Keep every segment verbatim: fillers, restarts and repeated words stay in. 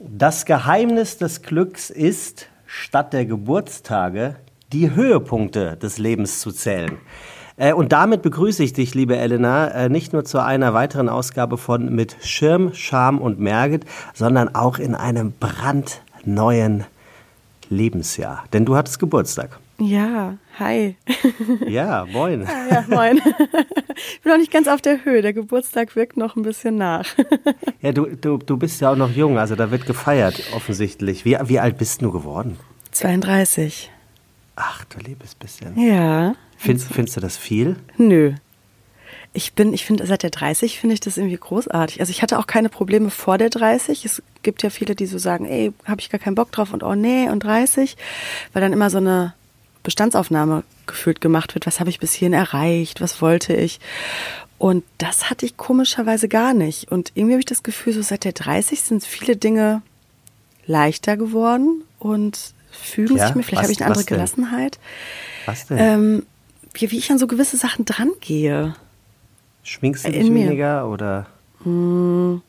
Das Geheimnis des Glücks ist, statt der Geburtstage die Höhepunkte des Lebens zu zählen. Äh, und damit begrüße ich dich, liebe Elena, äh, nicht nur zu einer weiteren Ausgabe von Mit Schirm, Charme und Merget, sondern auch in einem brandneuen Lebensjahr. Denn du hattest Geburtstag. Ja, hi. Ja, moin. Ah, ja, moin. Ich bin noch nicht ganz auf der Höhe. Der Geburtstag wirkt noch ein bisschen nach. Ja, du, du, du bist ja auch noch jung, also da wird gefeiert offensichtlich. Wie, wie alt bist du geworden? zweiunddreißig. Ach, du liebes bisschen. Ja. Findest, findest du das viel? Nö. Ich bin, ich finde, seit der dreißig finde ich das irgendwie großartig. Also ich hatte auch keine Probleme vor der dreißig. Es gibt ja viele, die so sagen, ey, habe ich gar keinen Bock drauf und oh nee und dreißig. Weil dann immer so eine Bestandsaufnahme gefühlt gemacht wird, was habe ich bis hierhin erreicht, was wollte ich, und das hatte ich komischerweise gar nicht, und irgendwie habe ich das Gefühl, so seit der dreißig sind viele Dinge leichter geworden und fügen ja, sich mir, vielleicht habe ich eine andere was Gelassenheit, was denn? Ähm, wie, wie ich an so gewisse Sachen dran gehe. Schminkst du dich weniger oder? Hm.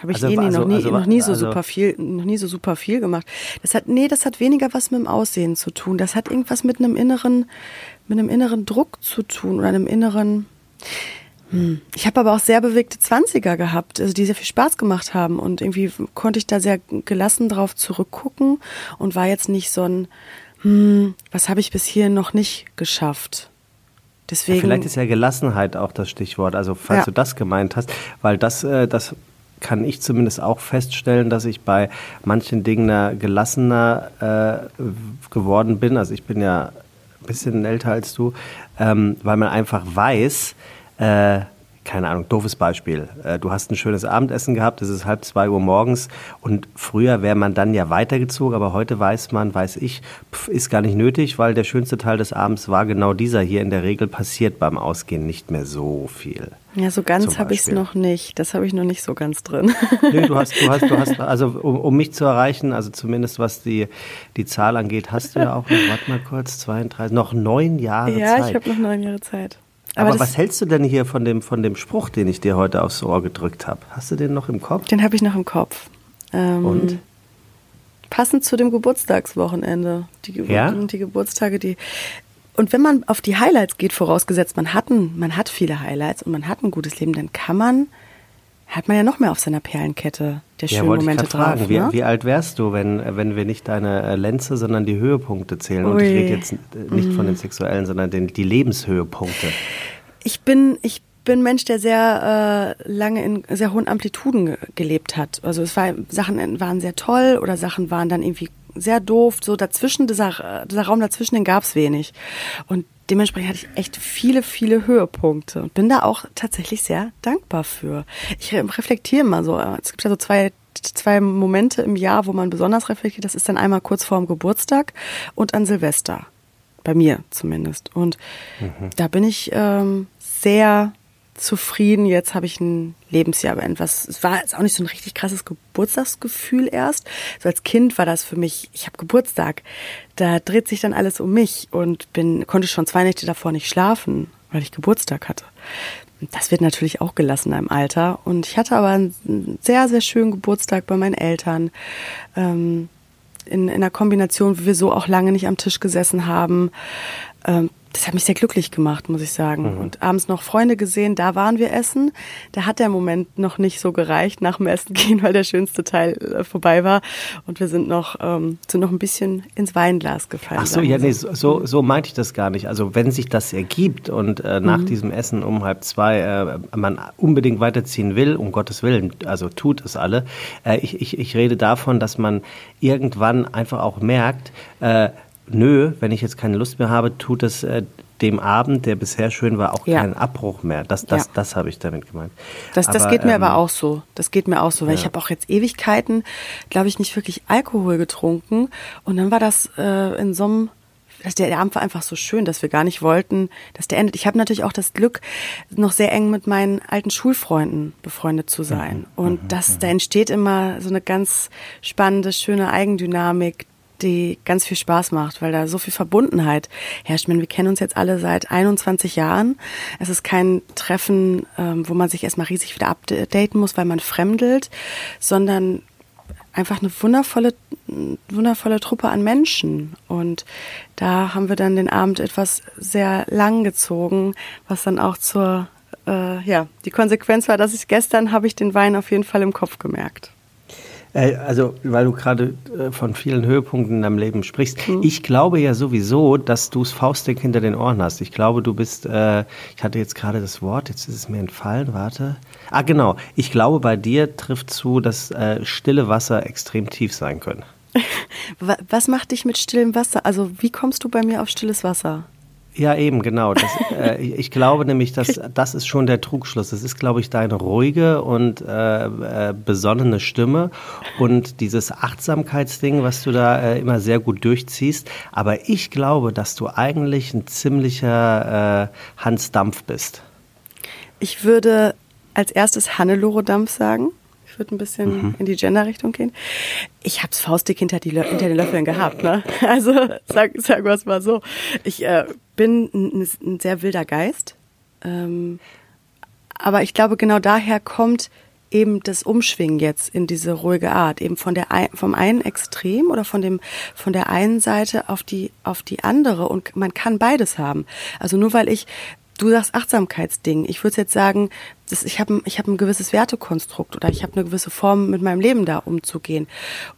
Habe ich also, eh nie, also, noch nie, also, noch nie so also, super viel, noch nie so super viel gemacht. Das hat, nee, das hat weniger was mit dem Aussehen zu tun. Das hat irgendwas mit einem inneren, mit einem inneren Druck zu tun oder einem inneren. Hm. Ich habe aber auch sehr bewegte Zwanziger gehabt, also die sehr viel Spaß gemacht haben, und irgendwie konnte ich da sehr gelassen drauf zurückgucken und war jetzt nicht so ein, hm, was habe ich bis hier noch nicht geschafft. Deswegen. Ja, vielleicht ist ja Gelassenheit auch das Stichwort. Also falls ja. du das gemeint hast, weil das, äh, das kann ich zumindest auch feststellen, dass ich bei manchen Dingen gelassener äh, geworden bin. Also ich bin ja ein bisschen älter als du, ähm, weil man einfach weiß, äh, keine Ahnung, doofes Beispiel, äh, du hast ein schönes Abendessen gehabt, es ist halb zwei Uhr morgens und früher wäre man dann ja weitergezogen, aber heute weiß man, weiß ich, pf, ist gar nicht nötig, weil der schönste Teil des Abends war genau dieser hier. In der Regel passiert beim Ausgehen nicht mehr so viel. Ja, so ganz habe ich es noch nicht. Das habe ich noch nicht so ganz drin. Nö, du hast, du hast, du hast, also um, um mich zu erreichen, also zumindest was die, die Zahl angeht, hast du ja auch noch, warte mal kurz, zweiunddreißig, noch neun Jahre ja, Zeit. Ja, ich habe noch neun Jahre Zeit. Aber, Aber was hältst du denn hier von dem, von dem Spruch, den ich dir heute aufs Ohr gedrückt habe? Hast du den noch im Kopf? Den habe ich noch im Kopf. Ähm, Und? Passend zu dem Geburtstagswochenende. Die, Gebur- ja? die Geburtstage, die... Und wenn man auf die Highlights geht, vorausgesetzt, man hat, ein, man hat viele Highlights und man hat ein gutes Leben, dann kann man, hat man ja noch mehr auf seiner Perlenkette der schönen ja, Momente ich drauf. Fragen, ne? wie, wie alt wärst du, wenn, wenn wir nicht deine Lenze, sondern die Höhepunkte zählen? Ui. Und ich rede jetzt nicht mhm. von den sexuellen, sondern den, die Lebenshöhepunkte. Ich bin, ich bin ein Mensch, der sehr äh, lange in sehr hohen Amplituden ge- gelebt hat. Also es war, Sachen waren sehr toll oder Sachen waren dann irgendwie sehr doof, so dazwischen, dieser, dieser Raum dazwischen, den gab es wenig. Und dementsprechend hatte ich echt viele, viele Höhepunkte und bin da auch tatsächlich sehr dankbar für. Ich reflektiere mal so, es gibt ja so zwei, zwei Momente im Jahr, wo man besonders reflektiert, das ist dann einmal kurz vorm Geburtstag und an Silvester, bei mir zumindest. Und mhm. da bin ich ähm, sehr zufrieden, jetzt habe ich ein Lebensjahr beendet. Es war jetzt auch nicht so ein richtig krasses Geburtstagsgefühl erst. So als Kind war das für mich, ich habe Geburtstag, da dreht sich dann alles um mich und bin, konnte schon zwei Nächte davor nicht schlafen, weil ich Geburtstag hatte. Das wird natürlich auch gelassen im Alter. Und ich hatte aber einen sehr, sehr schönen Geburtstag bei meinen Eltern. Ähm, in, in einer Kombination, wo wir so auch lange nicht am Tisch gesessen haben. Ähm, Das hat mich sehr glücklich gemacht, muss ich sagen. Mhm. Und abends noch Freunde gesehen, da waren wir essen. Da hat der Moment noch nicht so gereicht nach dem Essen gehen, weil der schönste Teil äh, vorbei war. Und wir sind noch, ähm, sind noch ein bisschen ins Weinglas gefallen. Ach so, ja, nee, so, so, so meinte ich das gar nicht. Also wenn sich das ergibt und äh, nach mhm. diesem Essen um halb zwei äh, man unbedingt weiterziehen will, um Gottes Willen, also tut es alle. Äh, ich, ich, ich rede davon, dass man irgendwann einfach auch merkt, äh, nö, wenn ich jetzt keine Lust mehr habe, tut es äh, dem Abend, der bisher schön war, auch ja. keinen Abbruch mehr. Das, das, ja. das habe ich damit gemeint. Das, das aber, geht mir ähm, aber auch so. Das geht mir auch so, weil ja. ich habe auch jetzt Ewigkeiten, glaube ich, nicht wirklich Alkohol getrunken. Und dann war das äh, in so einem, der, der Abend war einfach so schön, dass wir gar nicht wollten, dass der endet. Ich habe natürlich auch das Glück, noch sehr eng mit meinen alten Schulfreunden befreundet zu sein. Mhm. Und mhm. das, da entsteht immer so eine ganz spannende, schöne Eigendynamik, die ganz viel Spaß macht, weil da so viel Verbundenheit herrscht. Wir kennen uns jetzt alle seit einundzwanzig Jahren. Es ist kein Treffen, wo man sich erstmal riesig wieder updaten muss, weil man fremdelt, sondern einfach eine wundervolle, wundervolle Truppe an Menschen. Und da haben wir dann den Abend etwas sehr lang gezogen, was dann auch zur, äh, ja, die Konsequenz war, dass ich gestern, habe ich den Wein auf jeden Fall im Kopf gemerkt. Also, weil du gerade von vielen Höhepunkten in deinem Leben sprichst. Mhm. Ich glaube ja sowieso, dass du es faustdick hinter den Ohren hast. Ich glaube, du bist, äh, ich hatte jetzt gerade das Wort, jetzt ist es mir entfallen, warte. Ah, genau. Ich glaube, bei dir trifft zu, dass äh, stille Wasser extrem tief sein können. Was macht dich mit stillem Wasser? Also, wie kommst du bei mir auf stilles Wasser? Ja, eben, genau. Das, äh, ich glaube nämlich, dass das ist schon der Trugschluss. Das ist, glaube ich, deine ruhige und äh, äh, besonnene Stimme und dieses Achtsamkeitsding, was du da äh, immer sehr gut durchziehst. Aber ich glaube, dass du eigentlich ein ziemlicher äh, Hans Dampf bist. Ich würde als erstes Hannelore Dampf sagen. Ich würde ein bisschen mhm. in die Gender-Richtung gehen. Ich habe es faustdick hinter, die Lö- hinter den Löffeln gehabt. Ne? Also sag, sagen wir es mal so. Ich äh, bin ein, ein sehr wilder Geist. Ähm, aber ich glaube, genau daher kommt eben das Umschwingen jetzt in diese ruhige Art. Eben von der vom einen Extrem oder von dem von der einen Seite auf die, auf die andere. Und man kann beides haben. Also nur weil ich... Du sagst Achtsamkeitsding. Ich würde jetzt sagen, dass ich habe ich hab ein gewisses Wertekonstrukt oder ich habe eine gewisse Form, mit meinem Leben da umzugehen.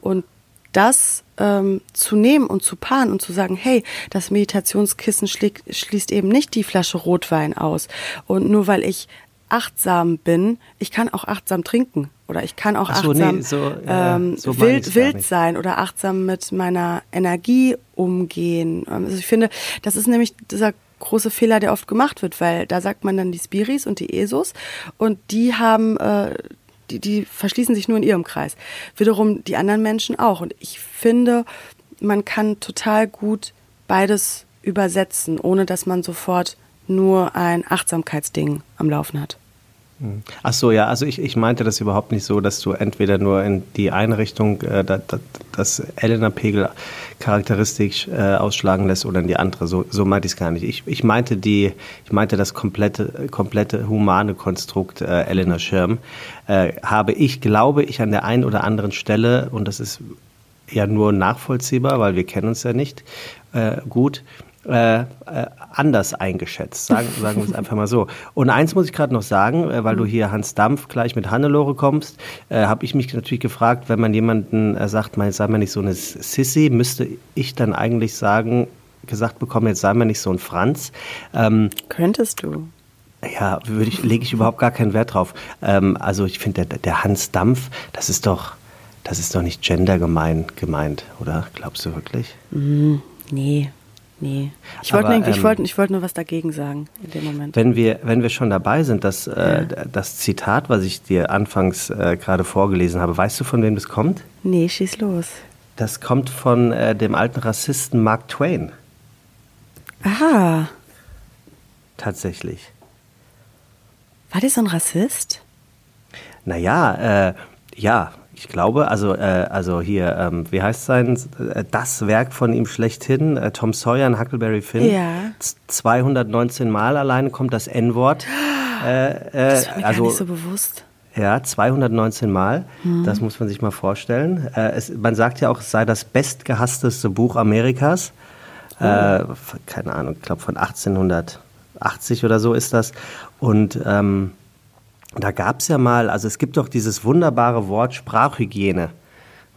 Und das ähm, zu nehmen und zu paaren und zu sagen, hey, das Meditationskissen schlie- schließt eben nicht die Flasche Rotwein aus. Und nur weil ich achtsam bin, ich kann auch achtsam trinken oder ich kann auch Ach so, achtsam nee, so, ähm, so wild, wild sein oder achtsam mit meiner Energie umgehen. Also ich finde, das ist nämlich dieser große Fehler, der oft gemacht wird, weil da sagt man dann die Spiris und die Esos und die haben, äh, die, die verschließen sich nur in ihrem Kreis. Wiederum die anderen Menschen auch. Und ich finde, man kann total gut beides übersetzen, ohne dass man sofort nur ein Achtsamkeitsding am Laufen hat. Ach so, ja, also ich, ich meinte das überhaupt nicht so, dass du entweder nur in die eine Richtung äh, das, das Elena-Pegel-Charakteristik äh, ausschlagen lässt oder in die andere, so, so meinte ich es gar nicht. Ich, ich, meinte die, ich meinte das komplette, komplette humane Konstrukt äh, Elena Schirm, äh, habe ich, glaube ich, an der einen oder anderen Stelle, und das ist ja nur nachvollziehbar, weil wir kennen uns ja nicht äh, gut, Äh, äh, anders eingeschätzt, sagen, sagen wir es einfach mal so. Und eins muss ich gerade noch sagen, äh, weil du hier Hans Dampf gleich mit Hannelore kommst, äh, habe ich mich natürlich gefragt, wenn man jemanden äh, sagt, man, jetzt sei mal nicht so eine Sissy, müsste ich dann eigentlich sagen, gesagt bekommen, jetzt sei mal nicht so ein Franz. Ähm, Könntest du. Ja, würde ich, lege ich überhaupt gar keinen Wert drauf. Ähm, also ich finde, der, der Hans Dampf, das ist doch, das ist doch nicht gendergemein gemeint, oder? Glaubst du wirklich? Mm, nee. Nee, ich wollte ähm, ich wollt, ich wollt nur was dagegen sagen in dem Moment. Wenn wir, wenn wir schon dabei sind, dass, äh, ja. das Zitat, was ich dir anfangs äh, gerade vorgelesen habe, weißt du, von wem das kommt? Nee, schieß los. Das kommt von äh, dem alten Rassisten Mark Twain. Aha. Tatsächlich. War der so ein Rassist? Naja, äh, ja. Ich glaube, also, äh, also hier, ähm, wie heißt sein, äh, das Werk von ihm schlechthin, äh, Tom Sawyer und Huckleberry Finn, ja. zweihundertneunzehn Mal alleine kommt das En-Wort. Äh, äh, das war mir also, gar nicht so bewusst. Ja, zweihundertneunzehn Mal, hm. Das muss man sich mal vorstellen. Äh, es, man sagt ja auch, es sei das bestgehassteste Buch Amerikas. Oh. Äh, keine Ahnung, ich glaube von achtzehnhundertachtzig oder so ist das. Und... Ähm, Da gab es ja mal, also es gibt doch dieses wunderbare Wort Sprachhygiene,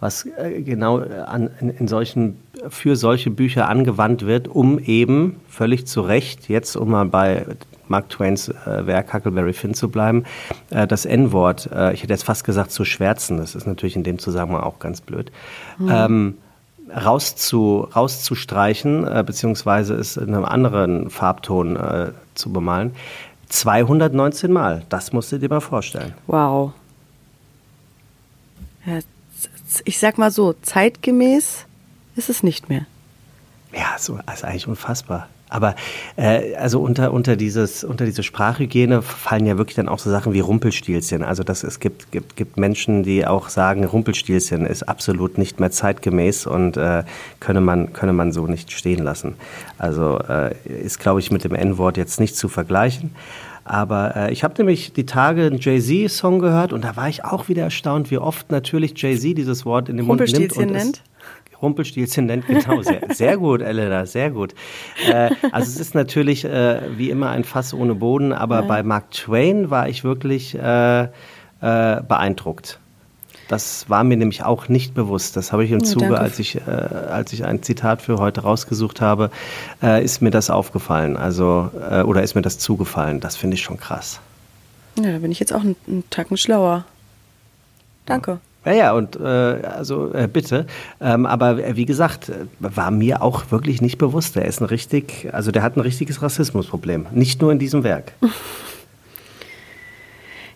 was äh, genau an, in, in solchen, für solche Bücher angewandt wird, um eben völlig zu Recht, jetzt um mal bei Mark Twains äh, Werk Huckleberry Finn zu bleiben, äh, das En-Wort, äh, ich hätte jetzt fast gesagt zu schwärzen, das ist natürlich in dem Zusammenhang auch ganz blöd, mhm. ähm, rauszu, rauszustreichen, äh, beziehungsweise es in einem anderen Farbton äh, zu bemalen. zweihundertneunzehn Mal, das musst du dir mal vorstellen. Wow. Ja, ich sag mal so, zeitgemäß ist es nicht mehr. Ja, so, also eigentlich unfassbar. Aber äh, also unter, unter, dieses, unter diese Sprachhygiene fallen ja wirklich dann auch so Sachen wie Rumpelstilzchen. Also das, es gibt, gibt, gibt Menschen, die auch sagen, Rumpelstilzchen ist absolut nicht mehr zeitgemäß und äh, könne man, könne man so nicht stehen lassen. Also äh, ist, glaube ich, mit dem En-Wort jetzt nicht zu vergleichen. Aber äh, ich habe nämlich die Tage einen Jay-Z-Song gehört und da war ich auch wieder erstaunt, wie oft natürlich Jay-Z dieses Wort in den Mund nimmt und nennt. Rumpelstilzchen nennt, genau. Sehr, sehr gut, Elena, sehr gut. Äh, also es ist natürlich äh, wie immer ein Fass ohne Boden, aber Nein. bei Mark Twain war ich wirklich äh, äh, beeindruckt. Das war mir nämlich auch nicht bewusst. Das habe ich im ja, Zuge, danke. als ich äh, als ich ein Zitat für heute rausgesucht habe, äh, ist mir das aufgefallen. Also äh, oder ist mir das zugefallen. Das finde ich schon krass. Ja, da bin ich jetzt auch einen, einen Tacken schlauer. Danke. Ja. Ja, ja, und äh, also äh, bitte. Ähm, aber äh, wie gesagt, äh, war mir auch wirklich nicht bewusst. Der ist ein richtig, also der hat ein richtiges Rassismusproblem. Nicht nur in diesem Werk.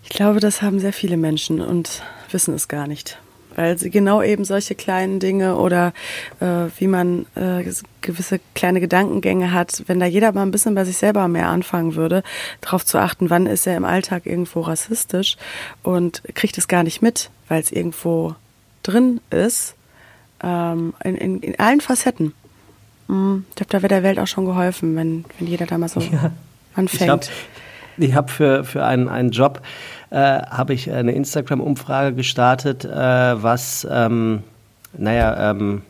Ich glaube, das haben sehr viele Menschen und wissen es gar nicht. Weil sie genau eben solche kleinen Dinge oder äh, wie man äh, gewisse kleine Gedankengänge hat, wenn da jeder mal ein bisschen bei sich selber mehr anfangen würde, darauf zu achten, wann ist er im Alltag irgendwo rassistisch und kriegt es gar nicht mit, weil es irgendwo drin ist, ähm, in, in, in allen Facetten. Mhm. Ich glaube, da wäre der Welt auch schon geholfen, wenn, wenn jeder da mal so ja. anfängt. Ich habe für, für einen, einen Job, äh, habe ich eine Instagram-Umfrage gestartet, äh, was, ähm, naja, ähm,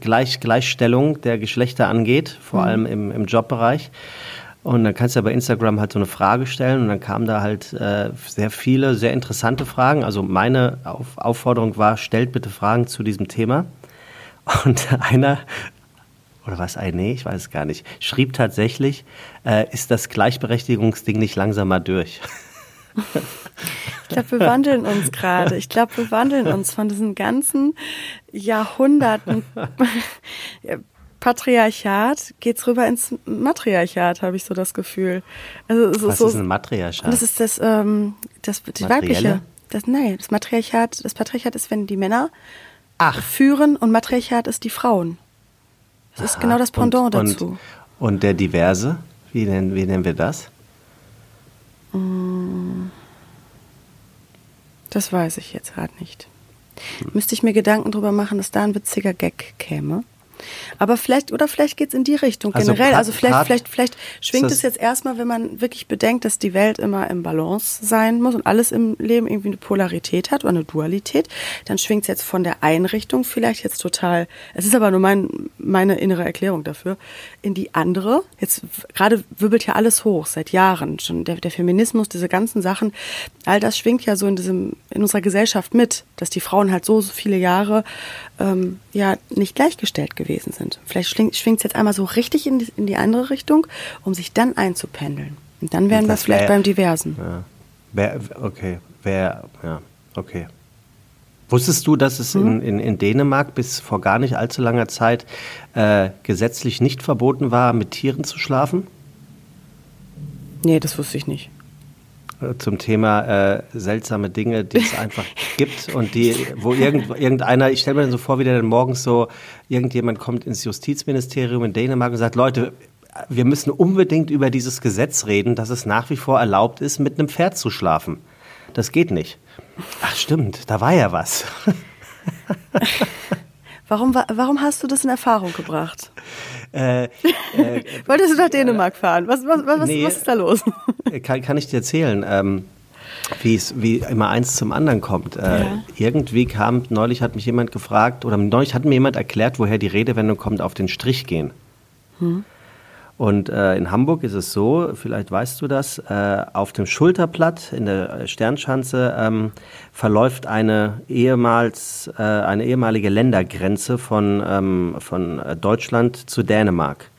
Gleich, Gleichstellung der Geschlechter angeht, vor mhm. allem im, im Jobbereich. Und dann kannst du ja bei Instagram halt so eine Frage stellen und dann kamen da halt äh, sehr viele, sehr interessante Fragen. Also meine Auf- Aufforderung war, stellt bitte Fragen zu diesem Thema. Und einer... Oder was? Nee, ich weiß es gar nicht. Schrieb tatsächlich, äh, ist das Gleichberechtigungsding nicht langsam mal durch? Ich glaube, wir wandeln uns gerade. Ich glaube, wir wandeln uns von diesen ganzen Jahrhunderten Patriarchat geht's rüber ins Matriarchat, habe ich so das Gefühl. Also so, was so, ist ein Matriarchat? Das ist das, ähm, das die weibliche. Das, nein, das Matriarchat. Das Patriarchat ist, wenn die Männer Ach. führen und Matriarchat ist die Frauen. Das ist Aha, genau das Pendant und, dazu. Und, und der Diverse, wie nennen, wie nennen wir das? Das weiß ich jetzt gerade nicht. Hm. Müsste ich mir Gedanken drüber machen, dass da ein witziger Gag käme. Aber vielleicht, oder vielleicht geht es in die Richtung also generell. Part, also vielleicht, Part, vielleicht, vielleicht schwingt es jetzt erstmal, wenn man wirklich bedenkt, dass die Welt immer im Balance sein muss und alles im Leben irgendwie eine Polarität hat oder eine Dualität, dann schwingt es jetzt von der Einrichtung vielleicht jetzt total, es ist aber nur mein, meine innere Erklärung dafür, in die andere. Jetzt gerade wirbelt ja alles hoch, seit Jahren schon. Der, der Feminismus, diese ganzen Sachen, all das schwingt ja so in, diesem, in unserer Gesellschaft mit, dass die Frauen halt so, so viele Jahre ähm, ja nicht gleichgestellt gewesen sind. Vielleicht schwingt es jetzt einmal so richtig in die, in die andere Richtung, um sich dann einzupendeln. Und dann wären wir vielleicht wär, beim Diversen. Ja. Wer, okay, wer, ja, okay. Wusstest du, dass es hm? in, in, in Dänemark bis vor gar nicht allzu langer Zeit äh, gesetzlich nicht verboten war, mit Tieren zu schlafen? Nee, das wusste ich nicht. Zum Thema äh, seltsame Dinge, die es einfach gibt und die, wo irgend, irgendeiner, ich stelle mir dann so vor, wie der dann morgens so, irgendjemand kommt ins Justizministerium in Dänemark und sagt, Leute, wir müssen unbedingt über dieses Gesetz reden, dass es nach wie vor erlaubt ist, mit einem Pferd zu schlafen. Das geht nicht. Ach stimmt, da war ja was. Warum, warum hast du das in Erfahrung gebracht? Äh, äh, Wolltest du nach Dänemark fahren? Was, was, was, nee, was ist da los? kann, kann ich dir erzählen, ähm, wie immer eins zum anderen kommt. Äh, ja. Irgendwie kam, neulich hat mich jemand gefragt, oder neulich hat mir jemand erklärt, woher die Redewendung kommt, auf den Strich gehen. Hm. Und äh, in Hamburg ist es so, vielleicht weißt du das, äh, auf dem Schulterblatt in der Sternschanze ähm, verläuft eine, ehemals, äh, eine ehemalige Ländergrenze von, ähm, von Deutschland zu Dänemark.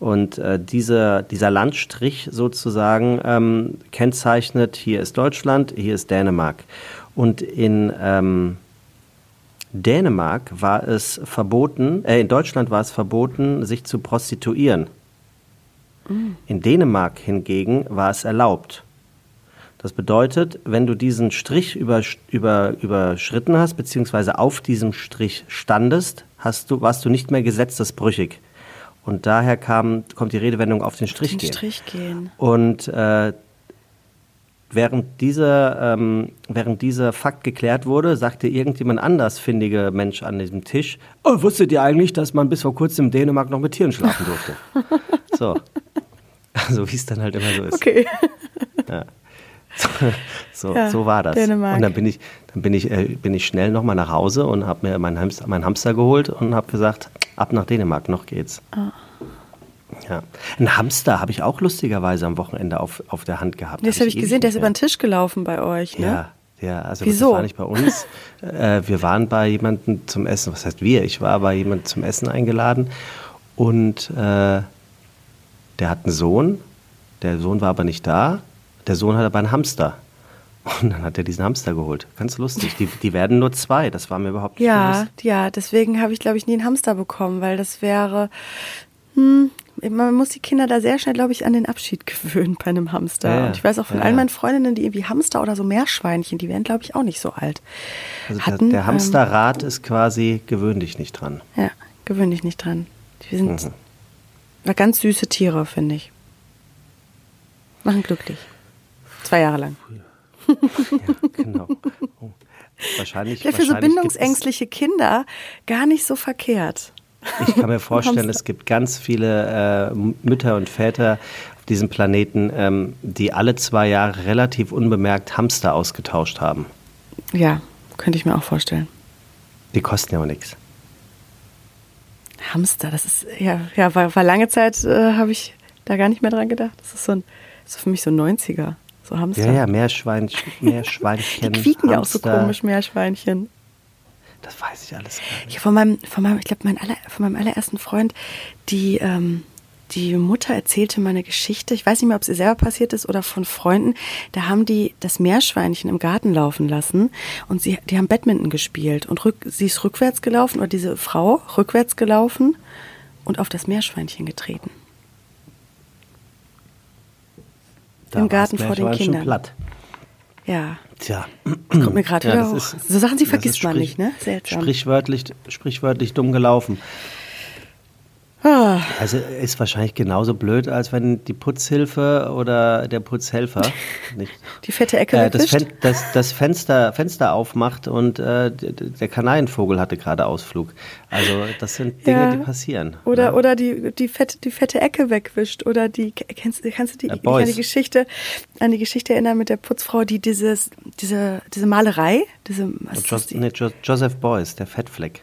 Und äh, diese, dieser Landstrich sozusagen ähm, kennzeichnet, hier ist Deutschland, hier ist Dänemark. Und in ähm, Dänemark war es verboten, äh, in Deutschland war es verboten, sich zu prostituieren. In Dänemark hingegen war es erlaubt. Das bedeutet, wenn du diesen Strich über, über, überschritten hast, beziehungsweise auf diesem Strich standest, hast du, warst du nicht mehr gesetzesbrüchig. Und daher kam, kommt die Redewendung auf den Strich, auf den gehen. Strich gehen. Und äh, während dieser, ähm, während dieser Fakt geklärt wurde, sagte irgendjemand andersfindige Mensch an diesem Tisch, oh, wusstet ihr eigentlich, dass man bis vor kurzem in Dänemark noch mit Tieren schlafen durfte? So. Also wie es dann halt immer so ist. Okay. Ja. So, so, ja, so war das. Dänemark. Und dann bin ich, dann bin ich, äh, bin ich schnell nochmal nach Hause und habe mir meinen Hamster, meinen Hamster geholt und habe gesagt, ab nach Dänemark, noch geht's. Ah. Ja. Ein Hamster habe ich auch lustigerweise am Wochenende auf, auf der Hand gehabt. Das habe ich, hab ich gesehen, der ist über den Tisch gelaufen bei euch, ne? Ja. Ja, also wieso? Das war nicht bei uns. äh, wir waren bei jemandem zum Essen, was heißt wir? Ich war bei jemandem zum Essen eingeladen und äh, der hat einen Sohn, der Sohn war aber nicht da, der Sohn hat aber einen Hamster und dann hat er diesen Hamster geholt. Ganz lustig, die, die werden nur zwei, das war mir überhaupt nicht ja, bewusst. Ja, deswegen habe ich glaube ich nie einen Hamster bekommen, weil das wäre, hm, man muss die Kinder da sehr schnell, glaube ich, an den Abschied gewöhnen bei einem Hamster. Ja, und ich weiß auch von ja, allen meinen Freundinnen, die irgendwie Hamster oder so Meerschweinchen, die werden, glaube ich, auch nicht so alt. Also hatten, der, der Hamsterrad ähm, ist quasi, gewöhn dich nicht dran. Ja, gewöhn dich nicht dran. Wir sind mhm. ganz süße Tiere, finde ich. Machen glücklich. Zwei Jahre lang. Ja, genau. Oh. Wahrscheinlich, vielleicht für so bindungsängstliche Kinder gar nicht so verkehrt. Ich kann mir vorstellen, es gibt ganz viele äh, Mütter und Väter auf diesem Planeten, ähm, die alle zwei Jahre relativ unbemerkt Hamster ausgetauscht haben. Ja, könnte ich mir auch vorstellen. Die kosten ja auch nichts. Hamster, das ist, ja, ja war, war lange Zeit, äh, habe ich da gar nicht mehr dran gedacht. Das ist so ein, das ist für mich so ein neunziger, so Hamster. Ja, ja, Meerschwein, Meerschweinchen. Die quieken ja auch so komisch, Meerschweinchen. Das weiß ich alles gar nicht. Ja, von meinem, von meinem, ich glaube, mein aller, von meinem allerersten Freund, die, ähm, die Mutter erzählte mal eine Geschichte, ich weiß nicht mehr, ob es ihr selber passiert ist oder von Freunden, da haben die das Meerschweinchen im Garten laufen lassen und sie, die haben Badminton gespielt und rück, sie ist rückwärts gelaufen oder diese Frau rückwärts gelaufen und auf das Meerschweinchen getreten. Da im Garten vor den Kindern. Platt. Ja. Tja. Das kommt mir gerade ja, wieder hoch. Ist, so Sachen, die vergisst sprich, man nicht, ne? Seltsam. Sprichwörtlich, sprichwörtlich dumm gelaufen. Ah. Also ist wahrscheinlich genauso blöd, als wenn die Putzhilfe oder der Putzhelfer nicht, die fette Ecke äh, das, Fen- das, das Fenster, Fenster aufmacht und äh, der Kanarienvogel hatte gerade Ausflug. Also das sind Dinge, ja, die passieren. Oder, ja, oder die, die, fette, die fette Ecke wegwischt oder die, kennst, kannst du die, dich an die Geschichte, an die Geschichte erinnern mit der Putzfrau, die dieses, diese, diese Malerei, diese, was jo- ist die? Nee, jo- Joseph Beuys, der Fettfleck.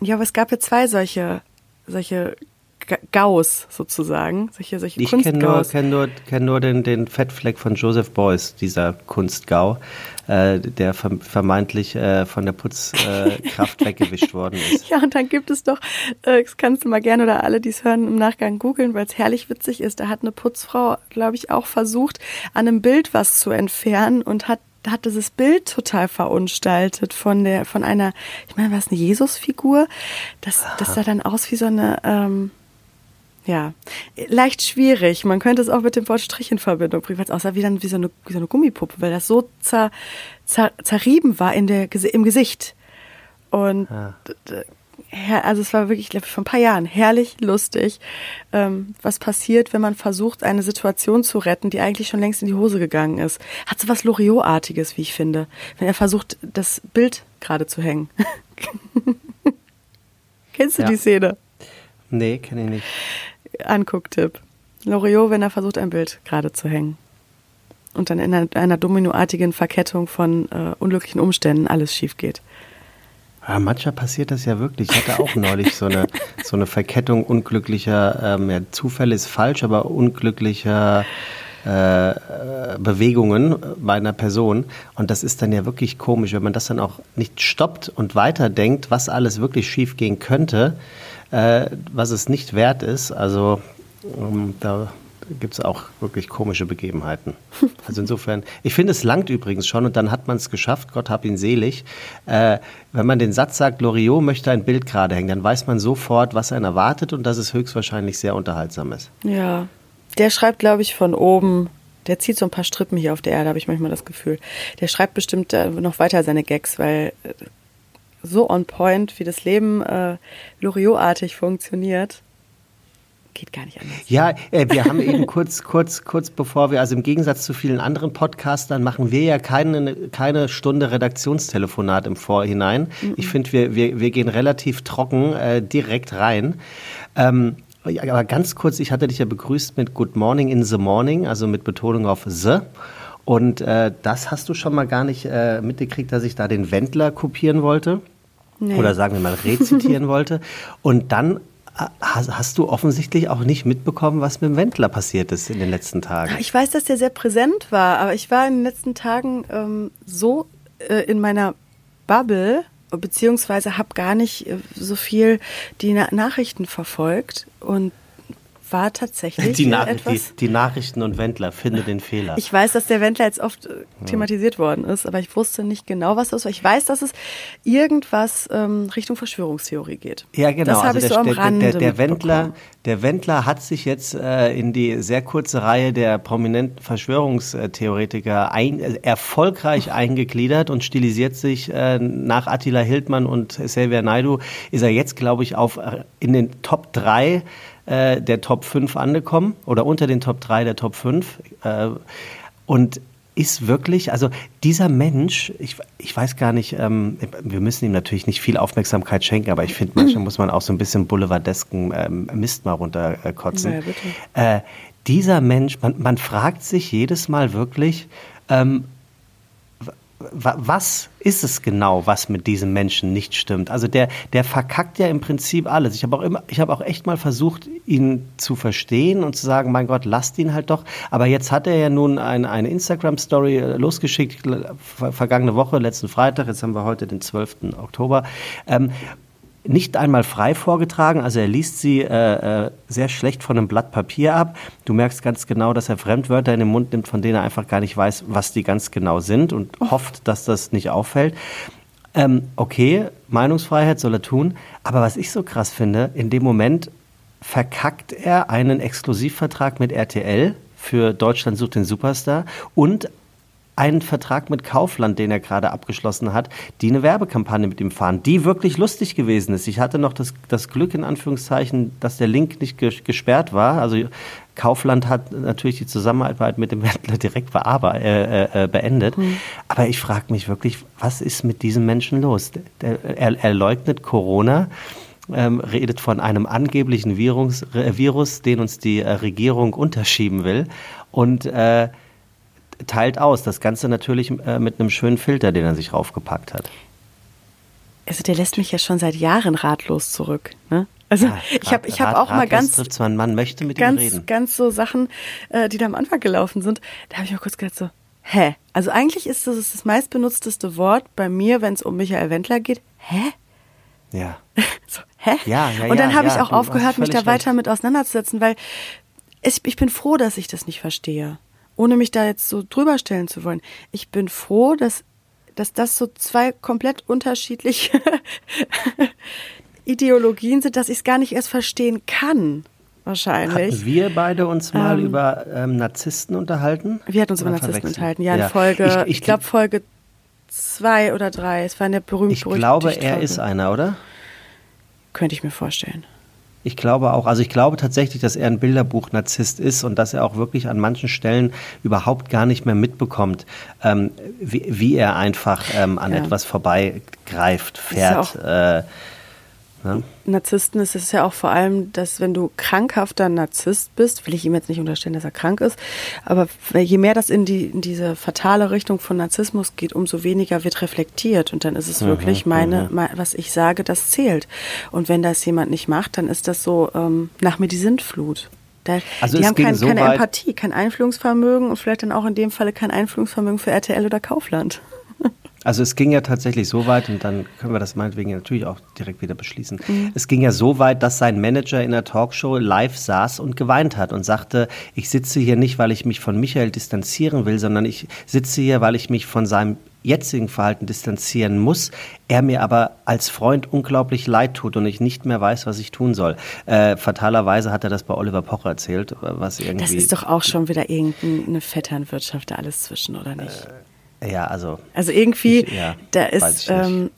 Ja, aber es gab ja zwei solche solche Gaus sozusagen, solche, solche ich Kunstgaus. Ich kenne nur, kenn nur, kenn nur den, den Fettfleck von Joseph Beuys, dieser Kunstgau, äh, der vermeintlich äh, von der Putzkraft äh, weggewischt worden ist. Ja, und dann gibt es doch, äh, das kannst du mal gerne oder alle, die es hören, im Nachgang googeln, weil es herrlich witzig ist, da hat eine Putzfrau, glaube ich, auch versucht, an einem Bild was zu entfernen und hat hat dieses Bild total verunstaltet von der, von einer, ich meine, war es eine Jesusfigur? Das, das sah dann aus wie so eine, ähm, ja, leicht schwierig. Man könnte es auch mit dem Wort Strich in Verbindung bringen, weil es aussah wie, dann, wie, so eine, wie so eine Gummipuppe, weil das so zer, zer, zerrieben war in der, im Gesicht. Und ja. Also es war wirklich, glaube ich, vor ein paar Jahren herrlich lustig, ähm, was passiert, wenn man versucht, eine Situation zu retten, die eigentlich schon längst in die Hose gegangen ist. Hat so was Loriot-artiges, wie ich finde, wenn er versucht, das Bild gerade zu hängen. Kennst du ja. die Szene? Nee, kenne ich nicht. Anguck-Tipp. Loriot, wenn er versucht, ein Bild gerade zu hängen. Und dann in einer, einer dominoartigen Verkettung von äh, unglücklichen Umständen alles schief geht. Ja, manchmal passiert das ja wirklich. Ich hatte auch neulich so eine, so eine Verkettung unglücklicher, ähm, ja, Zufälle ist falsch, aber unglücklicher äh, Bewegungen bei einer Person. Und das ist dann ja wirklich komisch, wenn man das dann auch nicht stoppt und weiterdenkt, was alles wirklich schief gehen könnte, äh, was es nicht wert ist. Also ähm, da gibt es auch wirklich komische Begebenheiten. Also insofern, ich finde, es langt übrigens schon und dann hat man es geschafft, Gott hab ihn selig. Äh, wenn man den Satz sagt, Loriot möchte ein Bild gerade hängen, dann weiß man sofort, was einen erwartet und dass es höchstwahrscheinlich sehr unterhaltsam ist. Ja, der schreibt, glaube ich, von oben, der zieht so ein paar Strippen hier auf der Erde, habe ich manchmal das Gefühl. Der schreibt bestimmt noch weiter seine Gags, weil so on point, wie das Leben äh, Loriot-artig funktioniert, geht gar nicht anders. Ja, äh, wir haben eben kurz, kurz, kurz bevor wir, also im Gegensatz zu vielen anderen Podcastern, machen wir ja keine, keine Stunde Redaktionstelefonat im Vorhinein. Mhm. Ich finde, wir, wir, wir gehen relativ trocken äh, direkt rein. Ähm, Aber ganz kurz, ich hatte dich ja begrüßt mit Good Morning in the Morning, also mit Betonung auf the. Und äh, das hast du schon mal gar nicht äh, mitgekriegt, dass ich da den Wendler kopieren wollte. Nee. Oder sagen wir mal rezitieren wollte. Und dann hast du offensichtlich auch nicht mitbekommen, was mit dem Wendler passiert ist in den letzten Tagen. Ich weiß, dass der sehr präsent war, aber ich war in den letzten Tagen ähm, so äh, in meiner Bubble, beziehungsweise habe gar nicht äh, so viel die Na- Nachrichten verfolgt und war tatsächlich die, Na- etwas die, die Nachrichten und Wendler, finde den Fehler. Ich weiß, dass der Wendler jetzt oft thematisiert worden ist, aber ich wusste nicht genau, was das war. Ich weiß, dass es irgendwas ähm, Richtung Verschwörungstheorie geht. Ja, genau. Das habe also ich der, so am der, Rande der, der, Wendler, der Wendler hat sich jetzt äh, in die sehr kurze Reihe der prominenten Verschwörungstheoretiker ein, äh, erfolgreich eingegliedert und stilisiert sich äh, nach Attila Hildmann und Silvia Naidu. Ist er jetzt, glaube ich, auf in den Top drei der Top fünf angekommen oder unter den Top drei der Top fünf und ist wirklich, also dieser Mensch, ich, ich weiß gar nicht, ähm, wir müssen ihm natürlich nicht viel Aufmerksamkeit schenken, aber ich finde, manchmal muss man auch so ein bisschen boulevardesken ähm, Mist mal runterkotzen. Naja, bitte. Äh, dieser Mensch, man, man fragt sich jedes Mal wirklich, ähm, was ist es genau, was mit diesem Menschen nicht stimmt? Also der, der verkackt ja im Prinzip alles. Ich habe auch immer, ich habe auch echt mal versucht, ihn zu verstehen und zu sagen, mein Gott, lasst ihn halt doch. Aber jetzt hat er ja nun ein, eine Instagram-Story losgeschickt, ver- vergangene Woche, letzten Freitag, jetzt haben wir heute den zwölften Oktober, ähm, nicht einmal frei vorgetragen, also er liest sie äh, äh, sehr schlecht von einem Blatt Papier ab. Du merkst ganz genau, dass er Fremdwörter in den Mund nimmt, von denen er einfach gar nicht weiß, was die ganz genau sind und hofft, dass das nicht auffällt. Ähm, okay, Meinungsfreiheit soll er tun, aber was ich so krass finde, in dem Moment verkackt er einen Exklusivvertrag mit R T L für Deutschland sucht den Superstar und einen Vertrag mit Kaufland, den er gerade abgeschlossen hat, die eine Werbekampagne mit ihm fahren, die wirklich lustig gewesen ist. Ich hatte noch das, das Glück, in Anführungszeichen, dass der Link nicht gesperrt war. Also Kaufland hat natürlich die Zusammenarbeit mit dem Wendler direkt bearbe- äh, äh, beendet. Mhm. Aber ich frage mich wirklich, was ist mit diesem Menschen los? Der, er, er leugnet Corona. Ähm, redet von einem angeblichen Virus, äh, Virus den uns die äh, Regierung unterschieben will. Und äh, teilt aus. Das Ganze natürlich äh, mit einem schönen Filter, den er sich raufgepackt hat. Also der lässt mich ja schon seit Jahren ratlos zurück. Ne? Also ja, ich habe ich hab auch mal ganz, man, man möchte mit ganz, ihm reden. Ganz so Sachen, äh, die da am Anfang gelaufen sind, da habe ich auch kurz gedacht so, hä? Also eigentlich ist das das meistbenutzteste Wort bei mir, wenn es um Michael Wendler geht. Hä? Ja. so, hä? Ja, ja, und dann habe ja, ich auch ja, aufgehört, mich da weiter recht. mit auseinanderzusetzen, weil ich, ich bin froh, dass ich das nicht verstehe. Ohne mich da jetzt so drüber stellen zu wollen. Ich bin froh, dass, dass das so zwei komplett unterschiedliche Ideologien sind, dass ich es gar nicht erst verstehen kann, wahrscheinlich. Hatten wir beide uns mal ähm, über ähm, Narzissten unterhalten? Wir hatten uns über Narzissten unterhalten, ja, in ja. Folge, ich, ich, ich glaube Folge zwei oder drei, es war in der berühmten Ich glaube, er Folge. Ist einer, oder? Könnte ich mir vorstellen. Ich glaube auch, also ich glaube tatsächlich, dass er ein Bilderbuch-Narzisst ist und dass er auch wirklich an manchen Stellen überhaupt gar nicht mehr mitbekommt, ähm, wie, wie er einfach ähm, an ja. etwas vorbeigreift, fährt. Ist ja auch, äh, ne? Narzissten ist es ja auch vor allem, dass wenn du krankhafter Narzisst bist, will ich ihm jetzt nicht unterstellen, dass er krank ist, aber je mehr das in, die, in diese fatale Richtung von Narzissmus geht, umso weniger wird reflektiert und dann ist es mhm, wirklich meine, mhm. was ich sage, das zählt. Und wenn das jemand nicht macht, dann ist das so, ähm, nach mir die Sintflut. Da, also die haben kein, so keine Empathie, kein Einfühlungsvermögen und vielleicht dann auch in dem Falle kein Einfühlungsvermögen für R T L oder Kaufland. Also es ging ja tatsächlich so weit, und dann können wir das meinetwegen natürlich auch direkt wieder beschließen, mhm. es ging ja so weit, dass sein Manager in der Talkshow live saß und geweint hat und sagte, ich sitze hier nicht, weil ich mich von Michael distanzieren will, sondern ich sitze hier, weil ich mich von seinem jetzigen Verhalten distanzieren muss, er mir aber als Freund unglaublich leid tut und ich nicht mehr weiß, was ich tun soll. Äh, fatalerweise hat er das bei Oliver Pocher erzählt, was irgendwie... Das ist doch auch schon wieder irgendeine Vetternwirtschaft da alles zwischen, oder nicht? Äh, Ja, also. Also irgendwie, ich, ja, da ist. Ähm,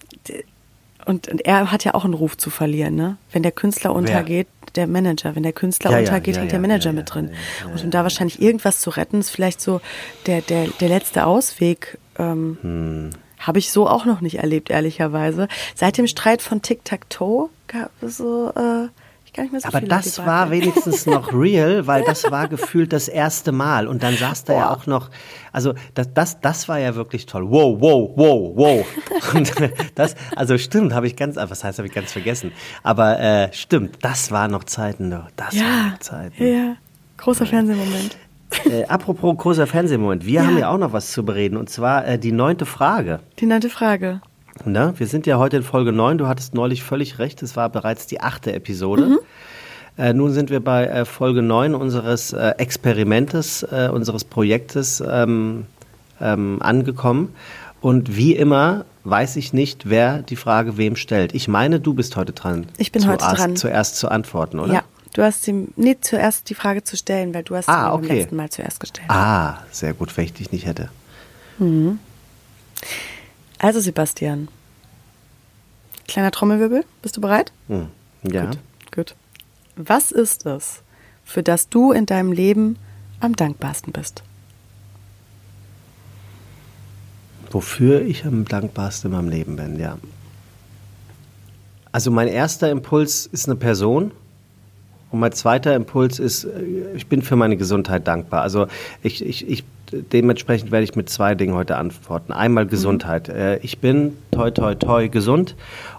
und, und er hat ja auch einen Ruf zu verlieren, ne? Wenn der Künstler untergeht, ja. der Manager. Wenn der Künstler ja, untergeht, ja, hängt ja, der Manager ja, mit drin. Ja, ja, und um da wahrscheinlich irgendwas zu retten, ist vielleicht so der, der, der letzte Ausweg. Ähm, hm. Habe ich so auch noch nicht erlebt, ehrlicherweise. Seit dem Streit von Tic-Tac-Toe gab es so. Äh, gar nicht mehr so aber viel. Aber das war wenigstens noch real, weil das war gefühlt das erste Mal. Und dann saß da ja auch noch, also das, das, das war ja wirklich toll. Wow, wow, wow, wow. Und das, also stimmt, habe ich ganz, was heißt, habe ich ganz vergessen. Aber äh, stimmt, das waren noch Zeiten, das ja, waren noch Zeiten. Ja, großer ja. Fernsehmoment. Äh, apropos großer Fernsehmoment, wir ja. haben ja auch noch was zu bereden und zwar äh, die neunte Frage. Die neunte Frage. Na, wir sind ja heute in Folge neun, du hattest neulich völlig recht, es war bereits die achte Episode. Mhm. Äh, nun sind wir bei äh, Folge neun unseres äh, Experimentes, äh, unseres Projektes ähm, ähm, angekommen und wie immer weiß ich nicht, wer die Frage wem stellt. Ich meine, du bist heute dran. Ich bin heute dran. Zuerst zu antworten, oder? Ja. Du hast die, nee, zuerst die Frage zu stellen, weil du hast ah, sie okay. beim letzten Mal zuerst gestellt. Ah, sehr gut, wenn ich dich nicht hätte. Mhm. Also Sebastian, kleiner Trommelwirbel, bist du bereit? Mhm. Ja. Gut, gut. Was ist es, für das du in deinem Leben am dankbarsten bist? Wofür ich am dankbarsten in meinem Leben bin, ja. Also mein erster Impuls ist eine Person. Und mein zweiter Impuls ist, ich bin für meine Gesundheit dankbar. Also ich, ich, ich dementsprechend werde ich mit zwei Dingen heute antworten. Einmal Gesundheit. Ich bin toi toi toi gesund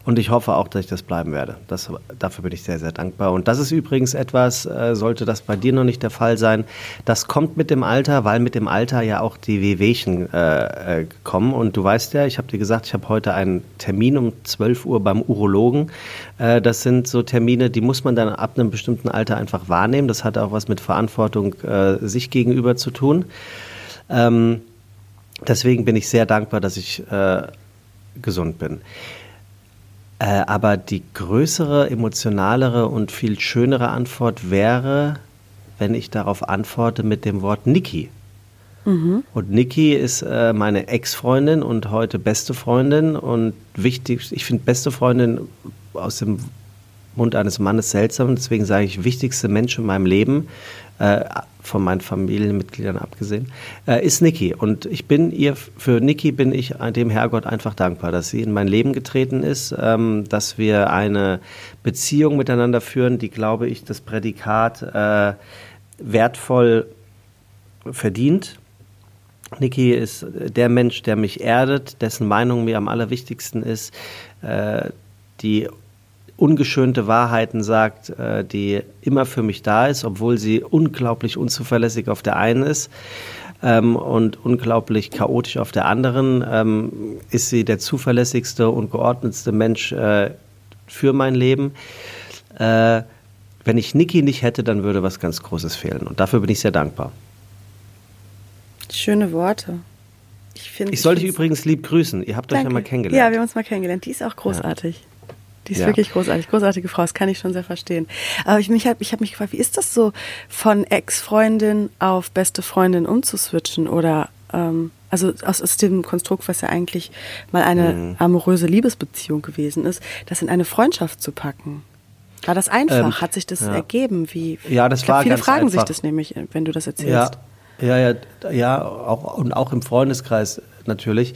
und ich hoffe auch, dass ich das bleiben werde. Das, dafür bin ich sehr, sehr dankbar. Und das ist übrigens etwas, sollte das bei dir noch nicht der Fall sein, das kommt mit dem Alter, weil mit dem Alter ja auch die Wehwehchen äh, kommen. Und du weißt ja, ich habe dir gesagt, ich habe heute einen Termin um zwölf Uhr beim Urologen. Äh, das sind so Termine, die muss man dann ab einem bestimmten Alter einfach wahrnehmen. Das hat auch was mit Verantwortung äh, sich gegenüber zu tun. Ähm, deswegen bin ich sehr dankbar, dass ich äh, gesund bin. Äh, aber die größere, emotionalere und viel schönere Antwort wäre, wenn ich darauf antworte mit dem Wort Niki. Mhm. Und Niki ist äh, meine Ex-Freundin und heute beste Freundin. Und wichtig, ich finde beste Freundin aus dem Mund eines Mannes seltsam. Deswegen sage ich, wichtigste Mensch in meinem Leben, äh, von meinen Familienmitgliedern abgesehen, äh, ist Niki. Und ich bin ihr, für Niki bin ich dem Herrgott einfach dankbar, dass sie in mein Leben getreten ist, ähm, dass wir eine Beziehung miteinander führen, die, glaube ich, das Prädikat äh, wertvoll verdient. Niki ist der Mensch, der mich erdet, dessen Meinung mir am allerwichtigsten ist, äh, die ungeschönte Wahrheiten sagt, die immer für mich da ist, obwohl sie unglaublich unzuverlässig auf der einen ist ähm, und unglaublich chaotisch auf der anderen, ähm, ist sie der zuverlässigste und geordnetste Mensch äh, für mein Leben. Äh, wenn ich Niki nicht hätte, dann würde was ganz Großes fehlen und dafür bin ich sehr dankbar. Schöne Worte. Ich, find, ich soll ich dich übrigens lieb grüßen, ihr habt Danke. euch ja mal kennengelernt. Ja, wir haben uns mal kennengelernt, die ist auch großartig. Ja. Die ist ja. wirklich großartig, großartige Frau, das kann ich schon sehr verstehen. Aber ich, mich hab, ich habe mich gefragt, wie ist das so, von Ex-Freundin auf beste Freundin umzuswitchen? Oder, ähm, also aus, aus dem Konstrukt, was ja eigentlich mal eine mhm. amoröse Liebesbeziehung gewesen ist, das in eine Freundschaft zu packen. War das einfach? Ähm, Hat sich das ja. ergeben? Wie, ja, das ich glaub, war viele ganz fragen einfach. sich das nämlich, wenn du das erzählst. Ja, ja, ja, ja auch, und auch im Freundeskreis natürlich.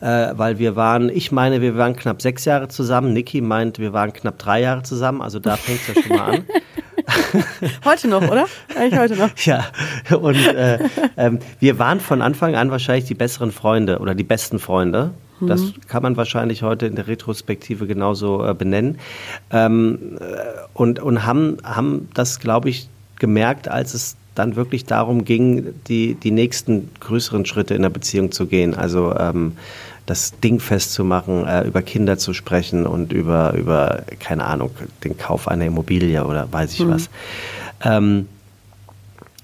Weil wir waren, ich meine, wir waren knapp sechs Jahre zusammen. Niki meint, wir waren knapp drei Jahre zusammen. Also da fängt es ja schon mal an. Heute noch, oder? Eigentlich heute noch. Ja, und äh, ähm, wir waren von Anfang an wahrscheinlich die besseren Freunde oder die besten Freunde. Mhm. Das kann man wahrscheinlich heute in der Retrospektive genauso äh, benennen. Ähm, und und haben, haben das, glaube ich, gemerkt, als es dann wirklich darum ging, die, die nächsten größeren Schritte in der Beziehung zu gehen. Also ähm, das Ding festzumachen, äh, über Kinder zu sprechen und über, über, keine Ahnung, den Kauf einer Immobilie oder weiß ich mhm. was. Ähm,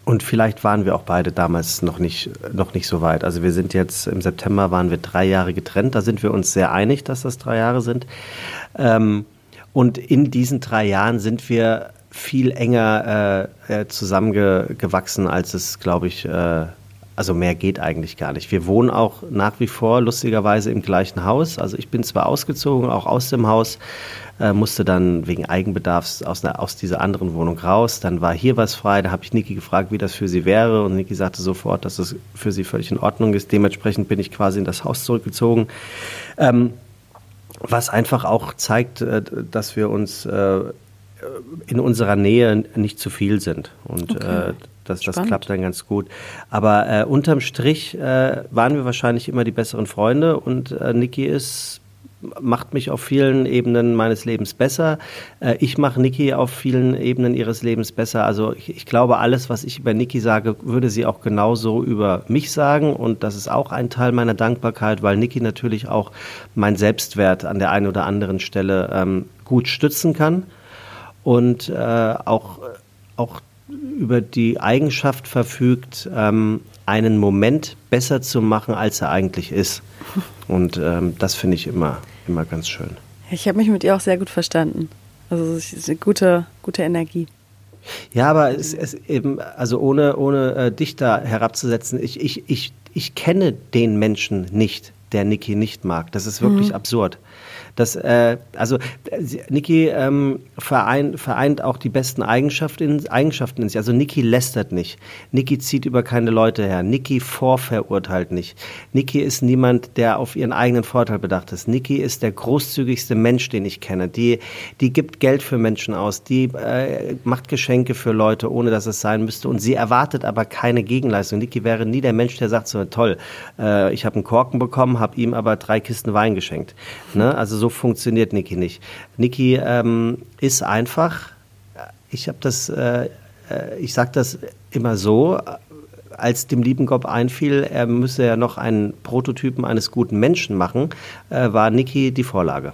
und vielleicht waren wir auch beide damals noch nicht, noch nicht so weit. Also wir sind jetzt, im September waren wir drei Jahre getrennt. Da sind wir uns sehr einig, dass das drei Jahre sind. Ähm, und in diesen drei Jahren sind wir viel enger äh, zusammengewachsen, als es, glaube ich, äh, also mehr geht eigentlich gar nicht. Wir wohnen auch nach wie vor lustigerweise im gleichen Haus. Also ich bin zwar ausgezogen, auch aus dem Haus, äh, musste dann wegen Eigenbedarfs aus, aus dieser anderen Wohnung raus. Dann war hier was frei, da habe ich Niki gefragt, wie das für sie wäre und Niki sagte sofort, dass es für sie völlig in Ordnung ist. Dementsprechend bin ich quasi in das Haus zurückgezogen. Ähm, was einfach auch zeigt, äh, dass wir uns äh, in unserer Nähe nicht zu viel sind. Und okay. äh, das, das klappt dann ganz gut. Aber äh, unterm Strich äh, waren wir wahrscheinlich immer die besseren Freunde. Und äh, Niki ist, macht mich auf vielen Ebenen meines Lebens besser. Äh, ich mache Niki auf vielen Ebenen ihres Lebens besser. Also ich, ich glaube, alles, was ich über Niki sage, würde sie auch genauso über mich sagen. Und das ist auch ein Teil meiner Dankbarkeit, weil Niki natürlich auch meinen Selbstwert an der einen oder anderen Stelle ähm, gut stützen kann. Und äh, auch, auch über die Eigenschaft verfügt, ähm, einen Moment besser zu machen, als er eigentlich ist. Und ähm, das finde ich immer, immer ganz schön. Ich habe mich mit ihr auch sehr gut verstanden. Also es ist eine gute, gute Energie. Ja, aber es ist eben, also ohne, ohne äh, dich da herabzusetzen, ich, ich, ich, ich kenne den Menschen nicht, der Niki nicht mag. Das ist wirklich mhm. absurd. Das, äh, also Niki ähm, vereint, vereint auch die besten Eigenschaften in, Eigenschaften in sich. Also Niki lästert nicht. Niki zieht über keine Leute her. Niki vorverurteilt nicht. Niki ist niemand, der auf ihren eigenen Vorteil bedacht ist. Niki ist der großzügigste Mensch, den ich kenne. Die, die gibt Geld für Menschen aus. Die äh, macht Geschenke für Leute, ohne dass es sein müsste. Und sie erwartet aber keine Gegenleistung. Niki wäre nie der Mensch, der sagt so, toll, äh, ich habe einen Korken bekommen, habe ihm aber drei Kisten Wein geschenkt. Ne? Also so funktioniert Niki nicht. Niki ähm, ist einfach, ich habe das, äh, ich sage das immer so, als dem lieben Gott einfiel, er müsse ja noch einen Prototypen eines guten Menschen machen, äh, war Niki die Vorlage.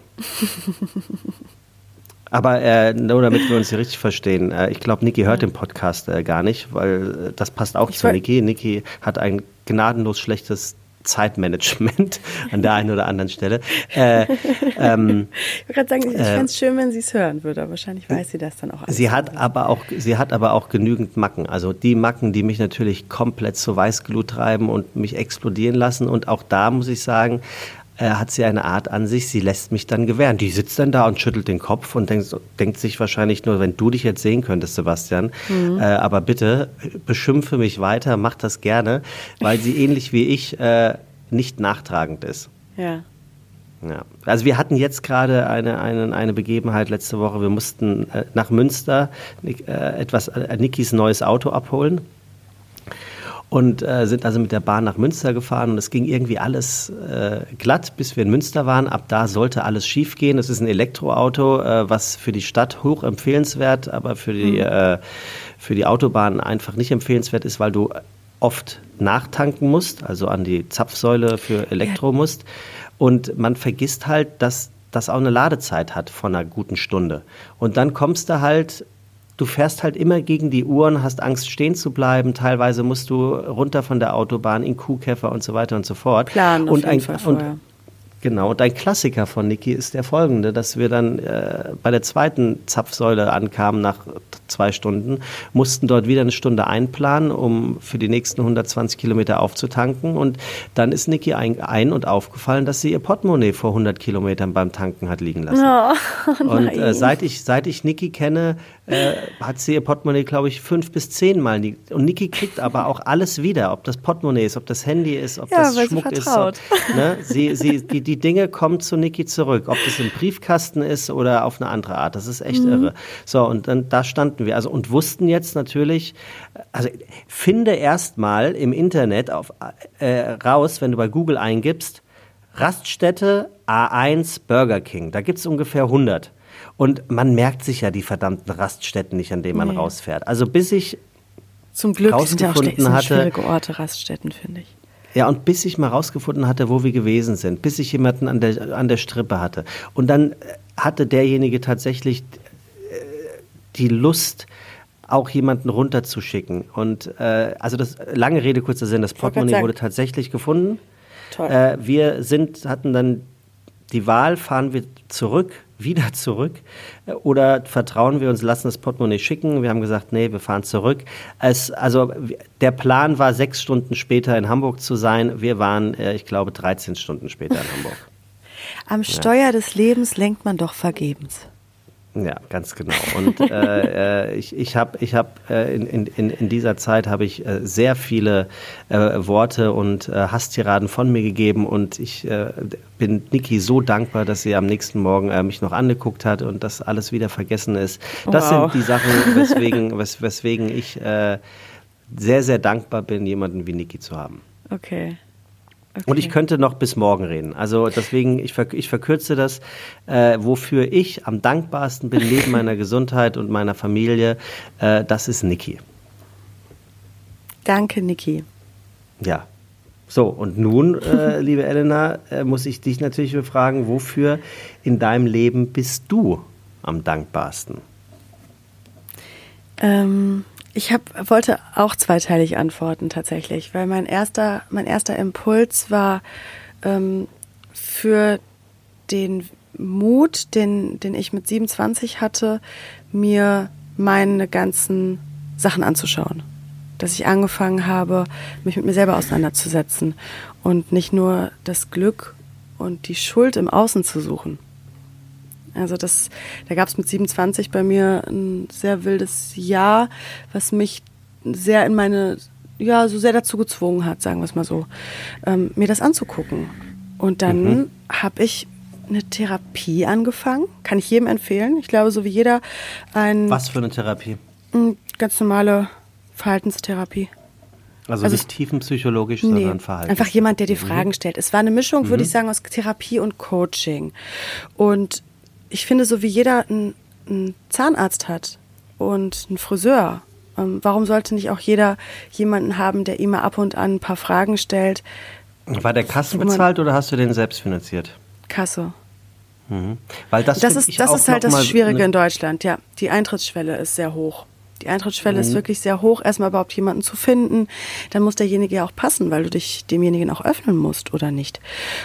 Aber äh, nur damit wir uns hier richtig verstehen, äh, ich glaube, Niki hört den Podcast äh, gar nicht, weil äh, das passt auch ich zu Niki. Niki hat ein gnadenlos schlechtes Zeitmanagement an der einen oder anderen Stelle. Äh, ähm, ich wollte gerade sagen, ich äh, fände es schön, wenn sie es hören würde, aber wahrscheinlich weiß sie das dann auch. Sie hat, aber auch sie hat aber auch genügend Macken, also die Macken, die mich natürlich komplett zur Weißglut treiben und mich explodieren lassen, und auch da muss ich sagen, äh, hat sie eine Art an sich, sie lässt mich dann gewähren. Die sitzt dann da und schüttelt den Kopf und denkt, denkt sich wahrscheinlich nur, wenn du dich jetzt sehen könntest, Sebastian, mhm. äh, aber bitte beschimpfe mich weiter, mach das gerne, weil sie ähnlich wie ich äh, nicht nachtragend ist. Ja. Ja. Also wir hatten jetzt gerade eine, eine, eine Begebenheit letzte Woche, wir mussten äh, nach Münster äh, etwas äh, Nikis neues Auto abholen. Und äh, sind also mit der Bahn nach Münster gefahren und es ging irgendwie alles äh, glatt, bis wir in Münster waren. Ab da sollte alles schief gehen. Es ist ein Elektroauto, äh, was für die Stadt hoch empfehlenswert, aber für die, äh, für die Autobahn einfach nicht empfehlenswert ist, weil du oft nachtanken musst, also an die Zapfsäule für Elektro musst. Und man vergisst halt, dass das auch eine Ladezeit hat von einer guten Stunde. Und dann kommst du halt... Du fährst halt immer gegen die Uhren, hast Angst stehen zu bleiben, teilweise musst du runter von der Autobahn in Kuhkäfer und so weiter und so fort. Plan auf jeden Fall vorher. Genau, und ein Klassiker von Niki ist der folgende, dass wir dann äh, bei der zweiten Zapfsäule ankamen nach zwei Stunden, mussten dort wieder eine Stunde einplanen, um für die nächsten hundertzwanzig Kilometer aufzutanken, und dann ist Niki ein-, ein und aufgefallen, dass sie ihr Portemonnaie vor hundert Kilometern beim Tanken hat liegen lassen. Oh, oh und äh, seit ich, seit ich Niki kenne, äh, hat sie ihr Portemonnaie, glaube ich, fünf bis zehn Mal liegen. Und Niki kriegt aber auch alles wieder, ob das Portemonnaie ist, ob das Handy ist, ob ja, das Schmuck ist. Ob, ne? sie, sie, die, die Dinge kommen zu Niki zurück, ob das im Briefkasten ist oder auf eine andere Art. Das ist echt mhm. irre. So, und dann da standen wir also und wussten jetzt natürlich, also finde erstmal im Internet auf, äh, raus, wenn du bei Google eingibst, Raststätte A eins Burger King. Da gibt es ungefähr hundert. Und man merkt sich ja die verdammten Raststätten nicht, an denen man nee. rausfährt. Also bis ich zum Glück sind ja auch schwierige Orte, Raststätten, finde ich. Ja, und bis ich mal rausgefunden hatte, wo wir gewesen sind, bis ich jemanden an der, an der Strippe hatte. Und dann hatte derjenige tatsächlich die Lust, auch jemanden runterzuschicken. Und äh, also das, lange Rede, kurzer Sinn, das Portemonnaie wurde tatsächlich gefunden. Toll. Äh, wir sind, hatten dann die Wahl, fahren wir zurück, wieder zurück, oder vertrauen wir uns, lassen das Portemonnaie schicken. Wir haben gesagt, nee, wir fahren zurück. Es, also der Plan war, sechs Stunden später in Hamburg zu sein. Wir waren, ich glaube, dreizehn Stunden später in Hamburg. Am Steuer ja. des Lebens lenkt man doch vergebens. Ja, ganz genau. Und äh, ich, ich habe ich hab, in, in, in dieser Zeit habe ich sehr viele äh, Worte und äh, Hasstiraden von mir gegeben und ich äh, bin Niki so dankbar, dass sie am nächsten Morgen äh, mich noch angeguckt hat und dass alles wieder vergessen ist. Das wow. sind die Sachen, weswegen, wes, weswegen ich äh, sehr, sehr dankbar bin, jemanden wie Niki zu haben. Okay. Okay. Und ich könnte noch bis morgen reden. Also deswegen, ich, verk- ich verkürze das, äh, wofür ich am dankbarsten bin, neben meiner Gesundheit und meiner Familie, äh, das ist Niki. Danke, Niki. Ja. So, und nun, äh, liebe Elena, äh, muss ich dich natürlich fragen, wofür in deinem Leben bist du am dankbarsten? Ähm... Ich hab, wollte auch zweiteilig antworten tatsächlich, weil mein erster, mein erster Impuls war ähm, für den Mut, den, den ich mit siebenundzwanzig hatte, mir meine ganzen Sachen anzuschauen. Dass ich angefangen habe, mich mit mir selber auseinanderzusetzen und nicht nur das Glück und die Schuld im Außen zu suchen. Also das, da gab es mit siebenundzwanzig bei mir ein sehr wildes Jahr, was mich sehr in meine, ja, so sehr dazu gezwungen hat, sagen wir es mal so, ähm, mir das anzugucken. Und dann mhm. habe ich eine Therapie angefangen, kann ich jedem empfehlen. Ich glaube, so wie jeder ein... Was für eine Therapie? Eine ganz normale Verhaltenstherapie. Also, also nicht tiefenpsychologisch, nee, sondern Verhalten. Einfach jemand, der die Fragen mhm. stellt. Es war eine Mischung, mhm. würde ich sagen, aus Therapie und Coaching. Und ich finde, so wie jeder einen Zahnarzt hat und einen Friseur, warum sollte nicht auch jeder jemanden haben, der ihm mal ab und an ein paar Fragen stellt? War der kassenbezahlt oder hast du den selbst finanziert? Kasse. Mhm. Weil das das ist, das ist halt das Schwierige in Deutschland, ja. Die Eintrittsschwelle ist sehr hoch. Die Eintrittsschwelle mhm. ist wirklich sehr hoch, erstmal überhaupt jemanden zu finden. Dann muss derjenige ja auch passen, weil du dich demjenigen auch öffnen musst oder nicht.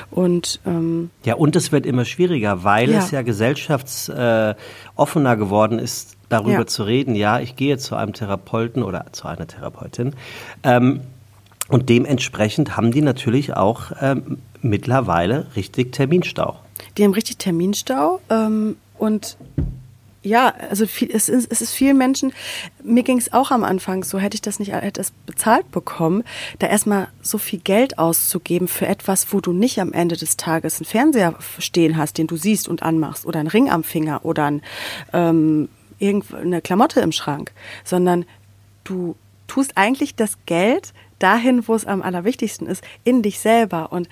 Und ähm, ja, und es wird immer schwieriger, weil ja. es ja gesellschaftsoffener äh, geworden ist, darüber ja. zu reden. Ja, ich gehe zu einem Therapeuten oder zu einer Therapeutin. Ähm, und dementsprechend haben die natürlich auch ähm, mittlerweile richtig Terminstau. Die haben richtig Terminstau ähm, und ja, also viel, es, ist, es ist vielen Menschen, mir ging es auch am Anfang so, hätte ich das nicht hätte das bezahlt bekommen, da erstmal so viel Geld auszugeben für etwas, wo du nicht am Ende des Tages einen Fernseher stehen hast, den du siehst und anmachst oder einen Ring am Finger oder ein, ähm, irgendeine Klamotte im Schrank, sondern du tust eigentlich das Geld dahin, wo es am allerwichtigsten ist, in dich selber. Und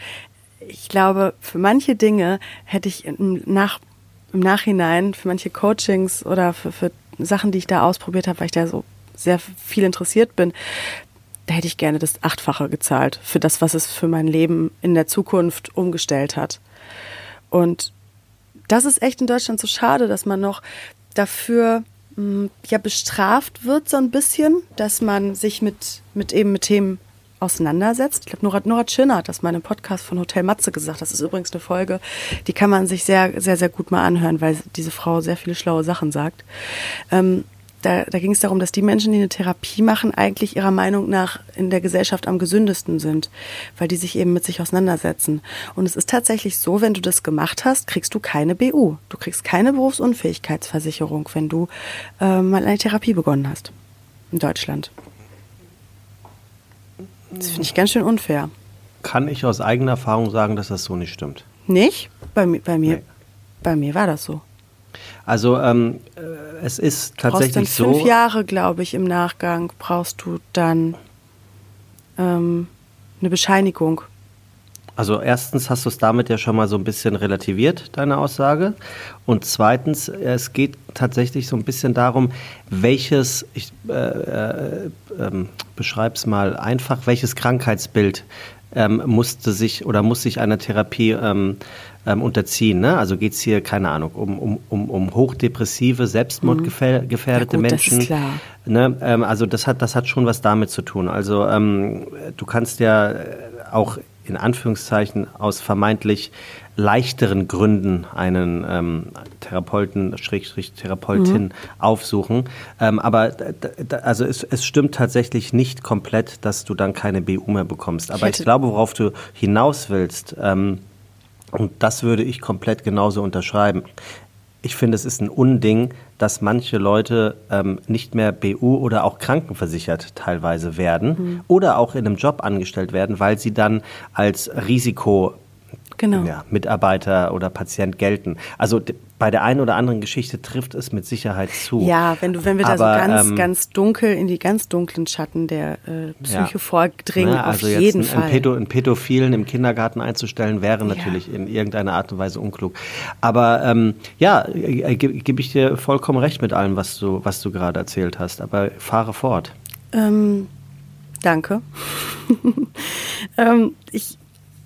ich glaube, für manche Dinge hätte ich nach im Nachhinein für manche Coachings oder für, für Sachen, die ich da ausprobiert habe, weil ich da so sehr viel interessiert bin, da hätte ich gerne das Achtfache gezahlt für das, was es für mein Leben in der Zukunft umgestellt hat. Und das ist echt in Deutschland so schade, dass man noch dafür ja bestraft wird so ein bisschen, dass man sich mit, mit eben mit Themen auseinandersetzt. Ich glaube, Nora, Nora Schinner hat das mal in einem Podcast von Hotel Matze gesagt. Das ist übrigens eine Folge, die kann man sich sehr, sehr, sehr gut mal anhören, weil diese Frau sehr viele schlaue Sachen sagt. Ähm, da da ging es darum, dass die Menschen, die eine Therapie machen, eigentlich ihrer Meinung nach in der Gesellschaft am gesündesten sind, weil die sich eben mit sich auseinandersetzen. Und es ist tatsächlich so, wenn du das gemacht hast, kriegst du keine B U. Du kriegst keine Berufsunfähigkeitsversicherung, wenn du äh, mal eine Therapie begonnen hast in Deutschland. Das finde ich ganz schön unfair. Kann ich aus eigener Erfahrung sagen, dass das so nicht stimmt? Nicht? Bei, bei, mir, nee. bei mir war das so. Also ähm, es ist tatsächlich so... Du brauchst dann fünf Jahre, glaube ich, im Nachgang brauchst du dann ähm, eine Bescheinigung. Also erstens hast du es damit ja schon mal so ein bisschen relativiert, deine Aussage. Und zweitens, es geht tatsächlich so ein bisschen darum, welches, ich äh, äh, ähm, beschreibe es mal einfach, welches Krankheitsbild ähm, musste sich oder muss sich einer Therapie ähm, ähm, unterziehen. Ne? Also geht es hier, keine Ahnung, um, um, um, um hochdepressive, selbstmordgefährdete mhm. ja, gut, Menschen. Das ist klar. Ne? Ähm, also das hat, das hat schon was damit zu tun. Also ähm, du kannst ja auch in Anführungszeichen aus vermeintlich leichteren Gründen einen ähm, Therapeuten, Schrägstrich Therapeutin mhm. aufsuchen. Ähm, aber d- d- also es, es stimmt tatsächlich nicht komplett, dass du dann keine B U mehr bekommst. Aber ich, ich glaube, worauf du hinaus willst, ähm, und das würde ich komplett genauso unterschreiben, ich finde, es ist ein Unding, dass manche Leute ähm, nicht mehr B U oder auch krankenversichert teilweise werden mhm. oder auch in einem Job angestellt werden, weil sie dann als Risiko Genau. Ja, Mitarbeiter oder Patient gelten. Also d- bei der einen oder anderen Geschichte trifft es mit Sicherheit zu. Ja, wenn du, wenn wir da so ganz, ähm, ganz dunkel in die ganz dunklen Schatten der äh, Psyche ja. vordringen, Na, also auf jetzt jeden einen, Fall. Also einen Pädophilen im Kindergarten einzustellen, wäre natürlich ja. in irgendeiner Art und Weise unklug. Aber ähm, ja, äh, gebe geb ich dir vollkommen recht mit allem, was du, was du gerade erzählt hast. Aber fahre fort. Ähm, danke. ähm, ich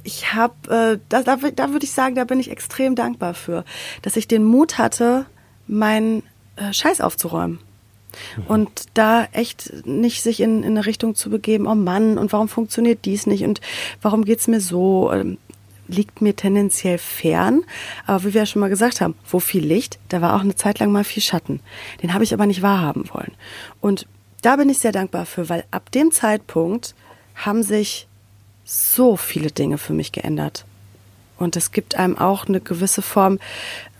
Ich habe, äh, da, da, da würde ich sagen, da bin ich extrem dankbar für, dass ich den Mut hatte, meinen äh, Scheiß aufzuräumen. Mhm. Und da echt nicht sich in, in eine Richtung zu begeben, oh Mann, und warum funktioniert dies nicht und warum geht's mir so, ähm, liegt mir tendenziell fern. Aber wie wir ja schon mal gesagt haben, wo viel Licht, da war auch eine Zeit lang mal viel Schatten. Den habe ich aber nicht wahrhaben wollen. Und da bin ich sehr dankbar für, weil ab dem Zeitpunkt haben sich so viele Dinge für mich geändert. Und es gibt einem auch eine gewisse Form,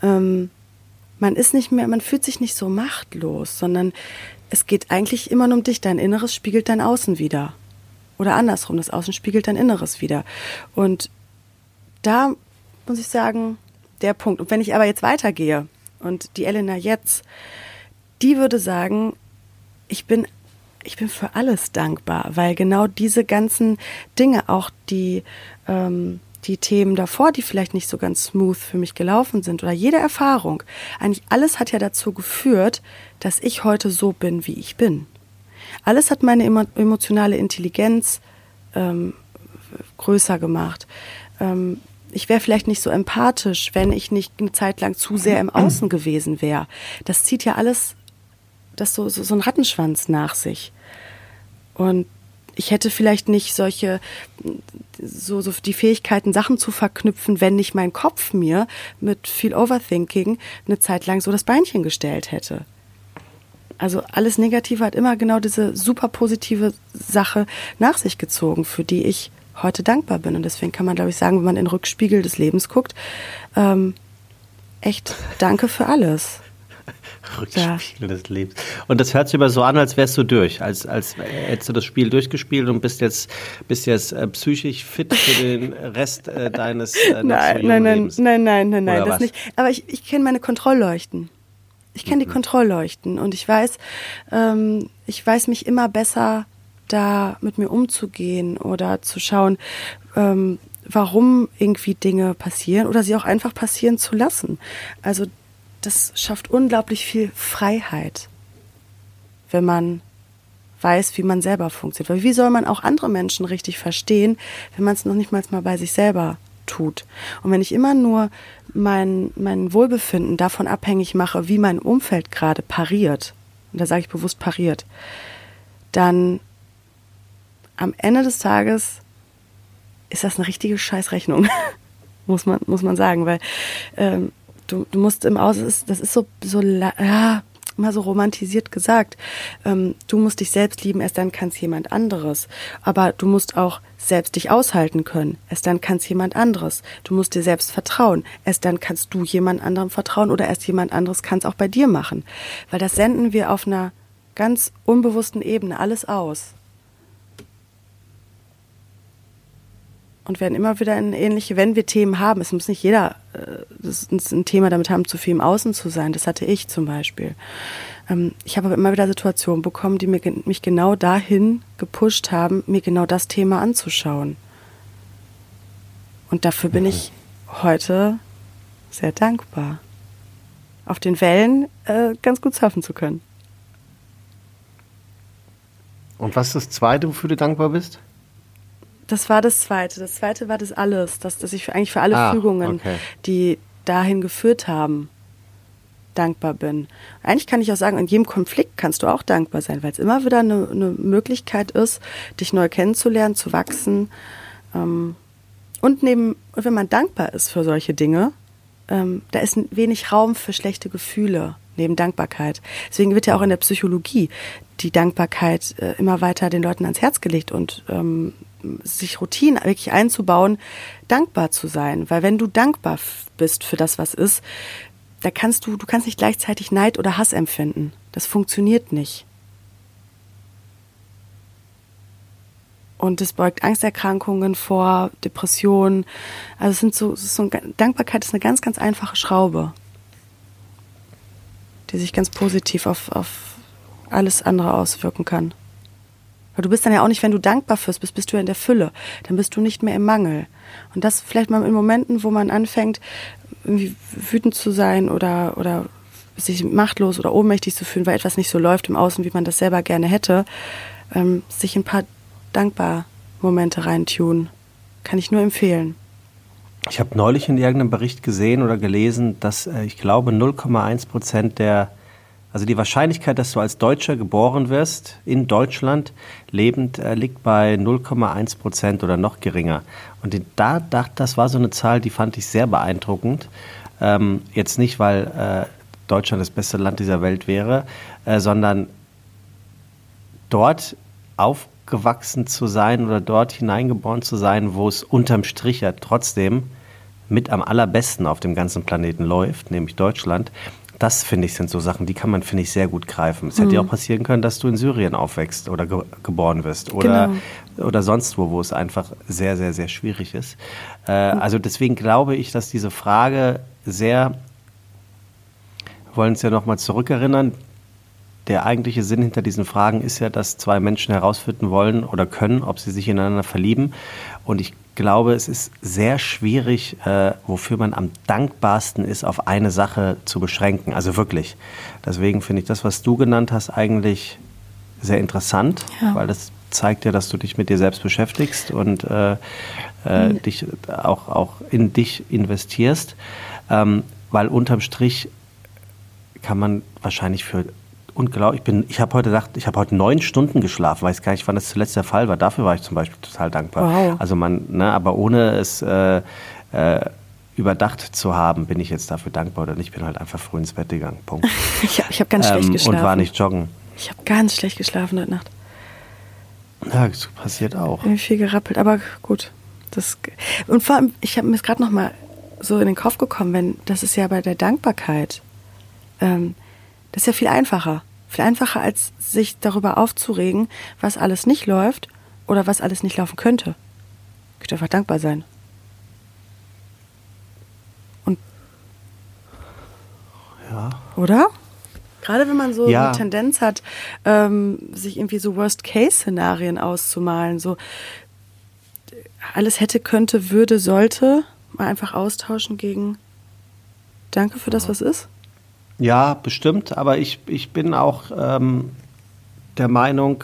ähm, man ist nicht mehr, man fühlt sich nicht so machtlos, sondern es geht eigentlich immer nur um dich. Dein Inneres spiegelt dein Außen wieder. Oder andersrum, das Außen spiegelt dein Inneres wieder. Und da muss ich sagen, der Punkt. Und wenn ich aber jetzt weitergehe und die Elena jetzt, die würde sagen, ich bin Ich bin für alles dankbar, weil genau diese ganzen Dinge, auch die, ähm, die Themen davor, die vielleicht nicht so ganz smooth für mich gelaufen sind oder jede Erfahrung, eigentlich alles hat ja dazu geführt, dass ich heute so bin, wie ich bin. Alles hat meine emo- emotionale Intelligenz ähm, größer gemacht. Ähm, ich wäre vielleicht nicht so empathisch, wenn ich nicht eine Zeit lang zu sehr im Außen gewesen wäre. Das zieht ja alles das so, so, so ein Rattenschwanz nach sich. Und ich hätte vielleicht nicht solche, so, so die Fähigkeiten, Sachen zu verknüpfen, wenn nicht mein Kopf mir mit viel Overthinking eine Zeit lang so das Beinchen gestellt hätte. Also alles Negative hat immer genau diese super positive Sache nach sich gezogen, für die ich heute dankbar bin. Und deswegen kann man, glaube ich, sagen, wenn man in den Rückspiegel des Lebens guckt, ähm, echt danke für alles. Rückspiegel ja. des Lebens. Und das hört sich aber so an, als wärst du durch, als, als hättest du das Spiel durchgespielt und bist jetzt, bist jetzt äh, psychisch fit für den Rest äh, deines äh, nein, nein, nein, Lebens. Nein, nein, nein, nein, nein, das nicht. Aber ich, ich kenne meine Kontrollleuchten. Ich kenne mhm. die Kontrollleuchten und ich weiß, ähm, ich weiß mich immer besser, da mit mir umzugehen oder zu schauen, ähm, warum irgendwie Dinge passieren oder sie auch einfach passieren zu lassen. Also das schafft unglaublich viel Freiheit, wenn man weiß, wie man selber funktioniert. Weil wie soll man auch andere Menschen richtig verstehen, wenn man es noch nicht mal bei sich selber tut? Und wenn ich immer nur mein, mein Wohlbefinden davon abhängig mache, wie mein Umfeld gerade pariert, und da sage ich bewusst pariert, dann am Ende des Tages ist das eine richtige Scheißrechnung, muss man, muss man sagen, weil ähm, Du, du musst im Außen, das ist so, so ja, immer so romantisiert gesagt, ähm, du musst dich selbst lieben, erst dann kann es jemand anderes. Aber du musst auch selbst dich aushalten können, erst dann kann es jemand anderes. Du musst dir selbst vertrauen, erst dann kannst du jemand anderem vertrauen oder erst jemand anderes kann es auch bei dir machen. Weil das senden wir auf einer ganz unbewussten Ebene alles aus. Und werden immer wieder in ähnliche, wenn wir Themen haben, es muss nicht jeder äh, das ist ein Thema damit haben, zu viel im Außen zu sein. Das hatte ich zum Beispiel. Ähm, ich habe aber immer wieder Situationen bekommen, die mir, mich genau dahin gepusht haben, mir genau das Thema anzuschauen. Und dafür bin ich heute sehr dankbar, auf den Wellen äh, ganz gut surfen zu können. Und was ist das Zweite, wofür du dankbar bist? Das war das Zweite. Das Zweite war das alles, dass, dass ich eigentlich für alle ah, Fügungen, okay. die dahin geführt haben, dankbar bin. Eigentlich kann ich auch sagen, in jedem Konflikt kannst du auch dankbar sein, weil es immer wieder eine, eine Möglichkeit ist, dich neu kennenzulernen, zu wachsen. Ähm, und neben, wenn man dankbar ist für solche Dinge, ähm, da ist wenig Raum für schlechte Gefühle neben Dankbarkeit. Deswegen wird ja auch in der Psychologie die Dankbarkeit äh, immer weiter den Leuten ans Herz gelegt und ähm, sich Routinen wirklich einzubauen, dankbar zu sein. Weil wenn du dankbar f- bist für das, was ist, da kannst du, du kannst nicht gleichzeitig Neid oder Hass empfinden. Das funktioniert nicht. Und es beugt Angsterkrankungen vor, Depressionen. Also es sind so, es ist so ein, Dankbarkeit ist eine ganz, ganz einfache Schraube, die sich ganz positiv auf, auf alles andere auswirken kann. Weil du bist dann ja auch nicht, wenn du dankbar fürs bist, bist du ja in der Fülle. Dann bist du nicht mehr im Mangel. Und das vielleicht mal in Momenten, wo man anfängt, irgendwie wütend zu sein oder, oder sich machtlos oder ohnmächtig zu fühlen, weil etwas nicht so läuft im Außen, wie man das selber gerne hätte, ähm, sich ein paar dankbar Momente reintun. Kann ich nur empfehlen. Ich habe neulich in irgendeinem Bericht gesehen oder gelesen, dass äh, ich glaube null Komma eins Prozent der, also die Wahrscheinlichkeit, dass du als Deutscher geboren wirst, in Deutschland lebend, äh, liegt bei null Komma eins Prozent oder noch geringer. Und da dachte, das war so eine Zahl, die fand ich sehr beeindruckend. Ähm, jetzt nicht, weil äh, Deutschland das beste Land dieser Welt wäre, äh, sondern dort auf gewachsen zu sein oder dort hineingeboren zu sein, wo es unterm Strich ja trotzdem mit am allerbesten auf dem ganzen Planeten läuft, nämlich Deutschland. Das, finde ich, sind so Sachen, die kann man, finde ich, sehr gut greifen. Es mhm. hätte ja auch passieren können, dass du in Syrien aufwächst oder ge- geboren wirst oder, genau. oder sonst wo, wo es einfach sehr, sehr, sehr schwierig ist. Äh, mhm. Also deswegen glaube ich, dass diese Frage sehr, wir wollen uns ja nochmal zurückerinnern, der eigentliche Sinn hinter diesen Fragen ist ja, dass zwei Menschen herausfinden wollen oder können, ob sie sich ineinander verlieben. Und ich glaube, es ist sehr schwierig, äh, wofür man am dankbarsten ist, auf eine Sache zu beschränken. Also wirklich. Deswegen finde ich das, was du genannt hast, eigentlich sehr interessant, ja. weil das zeigt ja, dass du dich mit dir selbst beschäftigst und äh, äh, dich auch, auch in dich investierst. Ähm, weil unterm Strich kann man wahrscheinlich für Unglaublich, ich bin, ich habe heute gedacht, ich habe heute neun Stunden geschlafen, weiß gar nicht, wann das zuletzt der Fall war. Dafür war ich zum Beispiel total dankbar. Wow. Also man, ne, aber ohne es äh, äh, überdacht zu haben, bin ich jetzt dafür dankbar oder nicht. Ich bin halt einfach früh ins Bett gegangen. Punkt. ich ich habe ganz ähm, schlecht geschlafen. Und war nicht joggen. Ich habe ganz schlecht geschlafen heute Nacht. Ja, das passiert auch. Ich bin viel gerappelt, aber gut. Das, und vor allem, ich habe mir gerade noch mal so in den Kopf gekommen, wenn das ist ja bei der Dankbarkeit. Ähm, Das ist ja viel einfacher. Viel einfacher, als sich darüber aufzuregen, was alles nicht läuft oder was alles nicht laufen könnte. Ich könnte einfach dankbar sein. Und. Ja. Oder? Gerade wenn man so ja. eine Tendenz hat, ähm, sich irgendwie so Worst-Case-Szenarien auszumalen. So alles hätte, könnte, würde, sollte. Mal einfach austauschen gegen Danke für das, was ist. Ja, bestimmt, aber ich, ich bin auch ähm, der Meinung,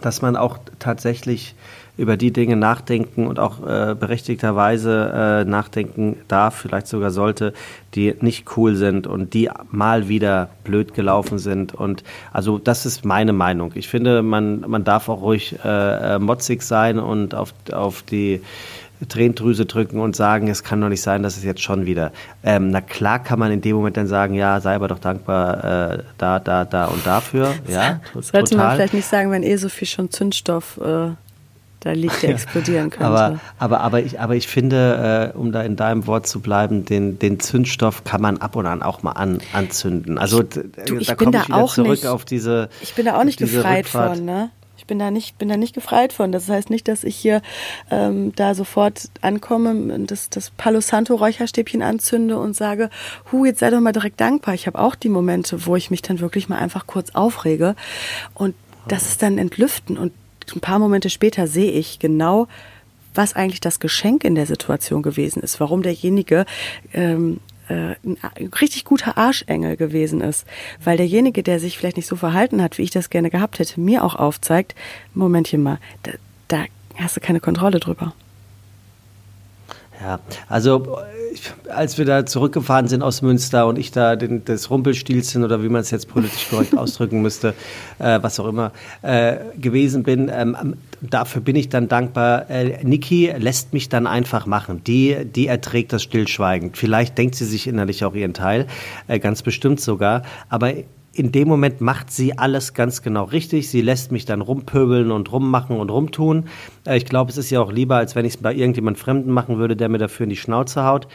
dass man auch tatsächlich über die Dinge nachdenken und auch äh, berechtigterweise äh, nachdenken darf, vielleicht sogar sollte, die nicht cool sind und die mal wieder blöd gelaufen sind. Und also das ist meine Meinung. Ich finde, man, man darf auch ruhig äh, motzig sein und auf, auf die Tränendrüse drücken und sagen, es kann doch nicht sein, dass es jetzt schon wieder. Ähm, na klar kann man in dem Moment dann sagen, ja, sei aber doch dankbar äh, da, da, da und dafür. Ja, das sollte total. Man vielleicht nicht sagen, wenn eh so viel schon Zündstoff äh, da liegt, der ja. explodieren könnte. Aber, aber, aber, ich, aber ich finde, äh, um da in deinem Wort zu bleiben, den, den Zündstoff kann man ab und an auch mal an, anzünden. Also d- du, da komme ich wieder zurück nicht, auf diese Ich bin da auch nicht gefreit Rückfahrt. Von, ne? Ich bin da nicht, bin da nicht gefreit von. Das heißt nicht, dass ich hier ähm, da sofort ankomme, das, das Palo Santo Räucherstäbchen anzünde und sage, hu, jetzt sei doch mal direkt dankbar. Ich habe auch die Momente, wo ich mich dann wirklich mal einfach kurz aufrege und das ist dann entlüften. Und ein paar Momente später sehe ich genau, was eigentlich das Geschenk in der Situation gewesen ist, warum derjenige ähm, ein richtig guter Arschengel gewesen ist, weil derjenige, der sich vielleicht nicht so verhalten hat, wie ich das gerne gehabt hätte, mir auch aufzeigt, Momentchen mal, da, da hast du keine Kontrolle drüber. Ja, also als wir da zurückgefahren sind aus Münster und ich da den, das Rumpelstilzchen oder wie man es jetzt politisch korrekt ausdrücken müsste, äh, was auch immer, äh, gewesen bin, ähm, dafür bin ich dann dankbar. Äh, Niki lässt mich dann einfach machen. Die, die erträgt das stillschweigend. Vielleicht denkt sie sich innerlich auch ihren Teil, äh, ganz bestimmt sogar, aber in dem Moment macht sie alles ganz genau richtig. Sie lässt mich dann rumpöbeln und rummachen und rumtun. Ich glaube, es ist ja auch lieber, als wenn ich es bei irgendjemand Fremden machen würde, der mir dafür in die Schnauze haut.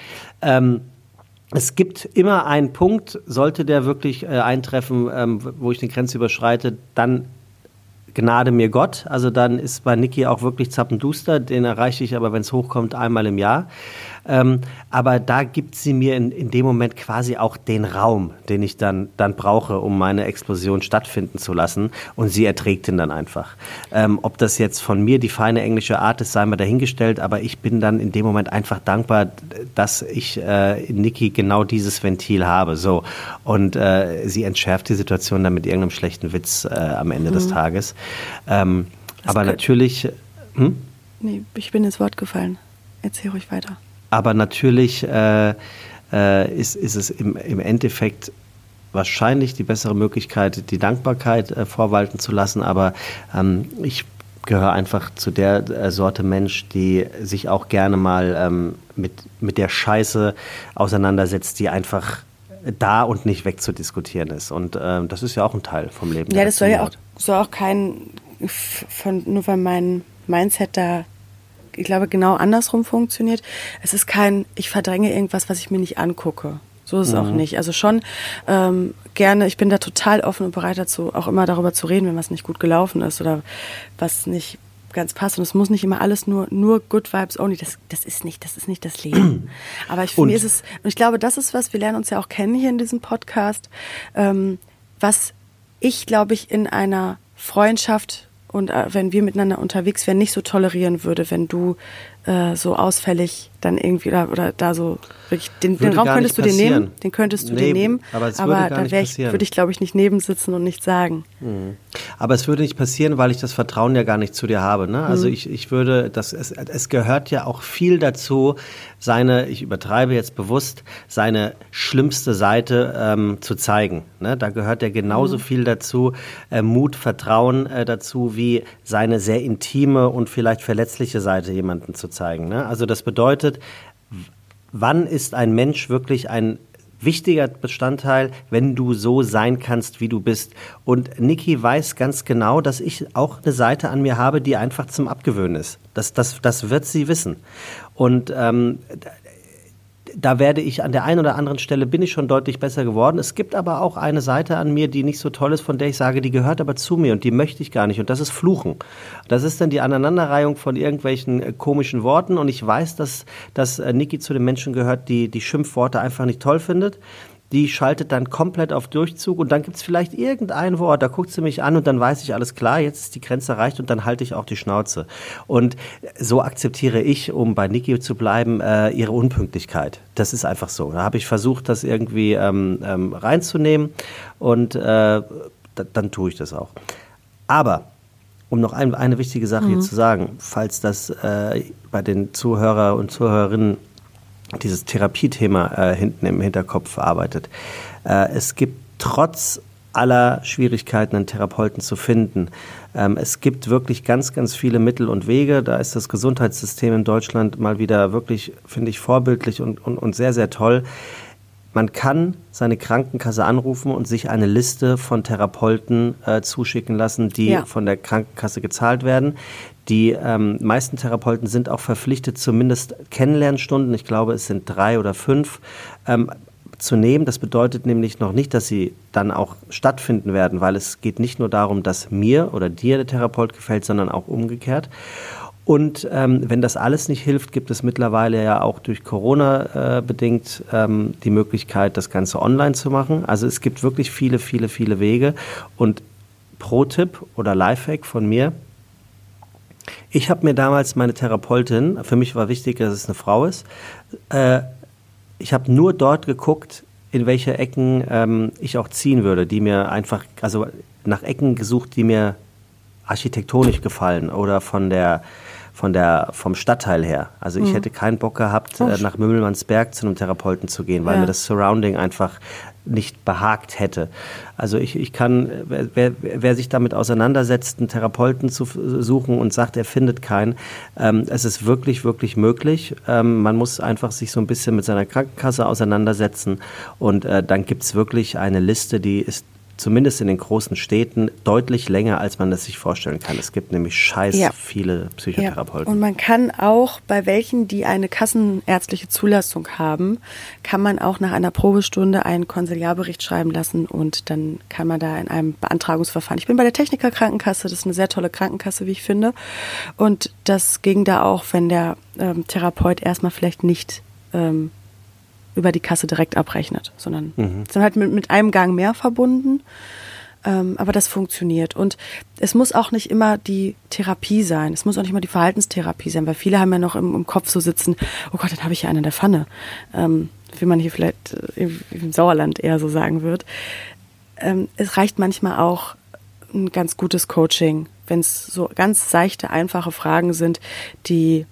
Ähm, Es gibt immer einen Punkt, sollte der wirklich äh, eintreffen, ähm, wo ich eine Grenze überschreite, dann Gnade mir Gott. Also dann ist bei Niki auch wirklich zappenduster, den erreiche ich aber, wenn es hochkommt, einmal im Jahr. Ähm, aber da gibt sie mir in, in dem Moment quasi auch den Raum, den ich dann, dann brauche, um meine Explosion stattfinden zu lassen. Und sie erträgt ihn dann einfach. Ähm, ob das jetzt von mir die feine englische Art ist, sei mal dahingestellt. Aber ich bin dann in dem Moment einfach dankbar, dass ich äh, in Niki genau dieses Ventil habe. So. Und äh, sie entschärft die Situation dann mit irgendeinem schlechten Witz äh, am Ende mhm. des Tages. Ähm, aber natürlich... Hm? Nee, ich bin ins Wort gefallen. Erzähl ruhig weiter. Aber natürlich äh, äh, ist, ist es im, im Endeffekt wahrscheinlich die bessere Möglichkeit, die Dankbarkeit äh, vorwalten zu lassen. Aber ähm, ich gehöre einfach zu der äh, Sorte Mensch, die sich auch gerne mal ähm, mit, mit der Scheiße auseinandersetzt, die einfach da und nicht wegzudiskutieren ist. Und ähm, das ist ja auch ein Teil vom Leben. Ja, das soll ja auch, soll auch kein, von, nur weil mein Mindset da, ich glaube, genau andersrum funktioniert. Es ist kein, ich verdränge irgendwas, was ich mir nicht angucke. So ist es mhm. auch nicht. Also schon ähm, gerne, ich bin da total offen und bereit dazu, auch immer darüber zu reden, wenn was nicht gut gelaufen ist oder was nicht ganz passt. Und es muss nicht immer alles nur, nur Good Vibes only. Das, das ist nicht, das ist nicht das Leben. Aber ich finde, es ist, und ich glaube, das ist was, wir lernen uns ja auch kennen hier in diesem Podcast, ähm, was ich, glaube ich, in einer Freundschaft und wenn wir miteinander unterwegs wären, nicht so tolerieren würde, wenn du äh, so ausfällig dann irgendwie da, oder da so wirklich, den, den Raum könntest du dir nehmen, den könntest du dir nehmen, aber, es aber da würde ich, würd ich glaube ich nicht nebensitzen und nichts sagen. Mhm. Aber es würde nicht passieren, weil ich das Vertrauen ja gar nicht zu dir habe, ne? Also mhm. ich, ich würde, das, es, es gehört ja auch viel dazu, seine, ich übertreibe jetzt bewusst, seine schlimmste Seite ähm, zu zeigen, ne? Da gehört ja genauso mhm. viel dazu, äh, Mut, Vertrauen äh, dazu, wie seine sehr intime und vielleicht verletzliche Seite jemandem zu zeigen, ne? Also das bedeutet, wann ist ein Mensch wirklich ein wichtiger Bestandteil, wenn du so sein kannst, wie du bist? Und Niki weiß ganz genau, dass ich auch eine Seite an mir habe, die einfach zum Abgewöhnen ist. Das, das, das wird sie wissen. Und ähm, da werde ich an der einen oder anderen Stelle, bin ich schon deutlich besser geworden. Es gibt aber auch eine Seite an mir, die nicht so toll ist, von der ich sage, die gehört aber zu mir und die möchte ich gar nicht. Und das ist Fluchen. Das ist dann die Aneinanderreihung von irgendwelchen komischen Worten. Und ich weiß, dass, dass Niki zu den Menschen gehört, die die Schimpfworte einfach nicht toll findet. Die schaltet dann komplett auf Durchzug und dann gibt es vielleicht irgendein Wort, da guckt sie mich an und dann weiß ich, alles klar, jetzt ist die Grenze erreicht und dann halte ich auch die Schnauze. Und so akzeptiere ich, um bei Niki zu bleiben, äh, ihre Unpünktlichkeit. Das ist einfach so. Da habe ich versucht, das irgendwie ähm, ähm, reinzunehmen und äh, da, dann tue ich das auch. Aber, um noch ein, eine wichtige Sache mhm. hier zu sagen, falls das äh, bei den Zuhörer und Zuhörerinnen dieses Therapiethema äh, hinten im Hinterkopf arbeitet. Äh, es gibt trotz aller Schwierigkeiten, einen Therapeuten zu finden. Ähm, es gibt wirklich ganz, ganz viele Mittel und Wege. Da ist das Gesundheitssystem in Deutschland mal wieder wirklich, finde ich, vorbildlich und, und, und sehr, sehr toll. Man kann seine Krankenkasse anrufen und sich eine Liste von Therapeuten äh, zuschicken lassen, die ja. von der Krankenkasse gezahlt werden. Die ähm, meisten Therapeuten sind auch verpflichtet, zumindest Kennenlernstunden, ich glaube es sind drei oder fünf, ähm, zu nehmen. Das bedeutet nämlich noch nicht, dass sie dann auch stattfinden werden, weil es geht nicht nur darum, dass mir oder dir der Therapeut gefällt, sondern auch umgekehrt. Und ähm, wenn das alles nicht hilft, gibt es mittlerweile ja auch durch Corona äh, bedingt ähm, die Möglichkeit, das Ganze online zu machen. Also es gibt wirklich viele, viele, viele Wege. Und Pro-Tipp oder Lifehack von mir: Ich habe mir damals meine Therapeutin, für mich war wichtig, dass es eine Frau ist, äh, ich habe nur dort geguckt, in welche Ecken ähm, ich auch ziehen würde, die mir einfach, also nach Ecken gesucht, die mir architektonisch gefallen oder von der, von der, vom Stadtteil her. Also ich mhm. hätte keinen Bock gehabt, äh, nach Mümmelmannsberg zu einem Therapeuten zu gehen, weil ja. mir das Surrounding einfach nicht behagt hätte. Also ich, ich kann, wer, wer sich damit auseinandersetzt, einen Therapeuten zu suchen und sagt, er findet keinen, ähm, es ist wirklich, wirklich möglich. Ähm, man muss einfach sich so ein bisschen mit seiner Krankenkasse auseinandersetzen und äh, dann gibt es wirklich eine Liste, die ist zumindest in den großen Städten, deutlich länger, als man das sich vorstellen kann. Es gibt nämlich scheiß ja. viele Psychotherapeuten. Ja. Und man kann auch bei welchen, die eine kassenärztliche Zulassung haben, kann man auch nach einer Probestunde einen Konsiliarbericht schreiben lassen und dann kann man da in einem Beantragungsverfahren. Ich bin bei der Techniker Krankenkasse, das ist eine sehr tolle Krankenkasse, wie ich finde. Und das ging da auch, wenn der ähm, Therapeut erstmal vielleicht nicht ähm, über die Kasse direkt abrechnet, sondern mhm. sind halt mit, mit einem Gang mehr verbunden. Ähm, aber das funktioniert. Und es muss auch nicht immer die Therapie sein. Es muss auch nicht immer die Verhaltenstherapie sein, weil viele haben ja noch im, im Kopf so sitzen, oh Gott, dann habe ich ja einen in der Pfanne. Ähm, wie man hier vielleicht im, im Sauerland eher so sagen wird. Ähm, es reicht manchmal auch ein ganz gutes Coaching, wenn es so ganz seichte, einfache Fragen sind, die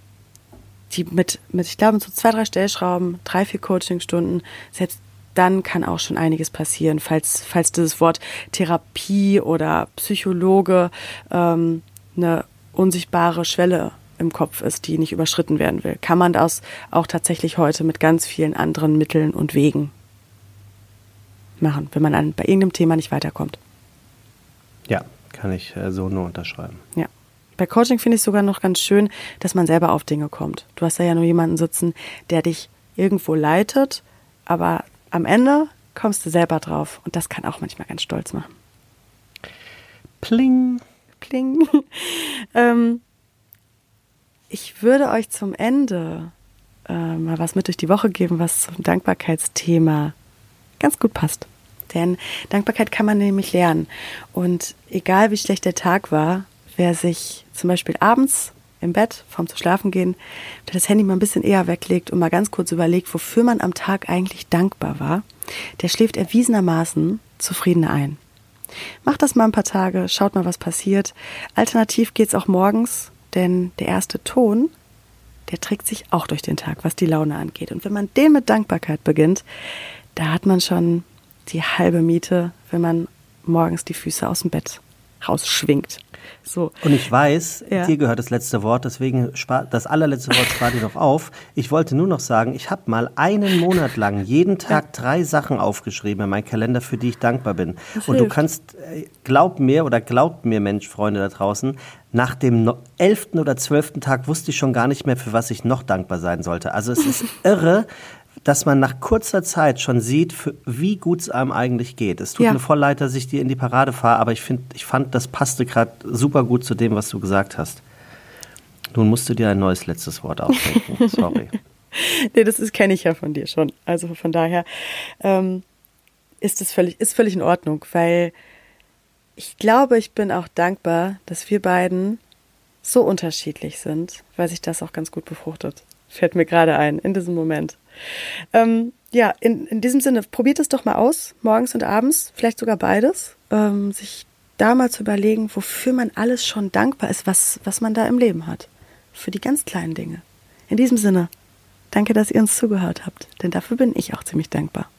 die mit, mit, ich glaube, so zwei, drei Stellschrauben, drei, vier Coachingstunden, selbst dann kann auch schon einiges passieren, falls, falls dieses Wort Therapie oder Psychologe ähm, eine unsichtbare Schwelle im Kopf ist, die nicht überschritten werden will. Kann man das auch tatsächlich heute mit ganz vielen anderen Mitteln und Wegen machen, wenn man an, bei irgendeinem Thema nicht weiterkommt. Ja, kann ich äh, so nur unterschreiben. Ja. Bei Coaching finde ich sogar noch ganz schön, dass man selber auf Dinge kommt. Du hast da ja nur jemanden sitzen, der dich irgendwo leitet, aber am Ende kommst du selber drauf. Und das kann auch manchmal ganz stolz machen. Pling. Pling. ähm, ich würde euch zum Ende äh, mal was mit durch die Woche geben, was zum Dankbarkeitsthema ganz gut passt. Denn Dankbarkeit kann man nämlich lernen. Und egal wie schlecht der Tag war, wer sich zum Beispiel abends im Bett, vorm zu schlafen gehen, das Handy mal ein bisschen eher weglegt und mal ganz kurz überlegt, wofür man am Tag eigentlich dankbar war, der schläft erwiesenermaßen zufriedener ein. Macht das mal ein paar Tage, schaut mal, was passiert. Alternativ geht's auch morgens, denn der erste Ton, der trägt sich auch durch den Tag, was die Laune angeht. Und wenn man den mit Dankbarkeit beginnt, da hat man schon die halbe Miete, wenn man morgens die Füße aus dem Bett rausschwingt. So. Und ich weiß, ja. dir gehört das letzte Wort, deswegen spart, das allerletzte Wort spart ihr noch auf. Ich wollte nur noch sagen, ich habe mal einen Monat lang jeden Tag drei Sachen aufgeschrieben in meinen Kalender, für die ich dankbar bin. Das und hilft. Du kannst, glaub mir oder glaubt mir, Mensch, Freunde da draußen, nach dem elften oder zwölften Tag wusste ich schon gar nicht mehr, für was ich noch dankbar sein sollte. Also es ist irre, dass man nach kurzer Zeit schon sieht, für, wie gut es einem eigentlich geht. Es tut ja. mir voll leid, dass ich dir in die Parade fahre, aber ich, find, ich fand, das passte gerade super gut zu dem, was du gesagt hast. Nun musst du dir ein neues letztes Wort ausdenken. Sorry. Nee, das kenne ich ja von dir schon. Also von daher ähm, ist es völlig, ist völlig in Ordnung, weil ich glaube, ich bin auch dankbar, dass wir beiden so unterschiedlich sind, weil sich das auch ganz gut befruchtet. Fällt mir gerade ein, in diesem Moment. Ähm, ja, in, in diesem Sinne, probiert es doch mal aus, morgens und abends, vielleicht sogar beides, ähm, sich da mal zu überlegen, wofür man alles schon dankbar ist, was, was man da im Leben hat, für die ganz kleinen Dinge. In diesem Sinne, danke, dass ihr uns zugehört habt, denn dafür bin ich auch ziemlich dankbar.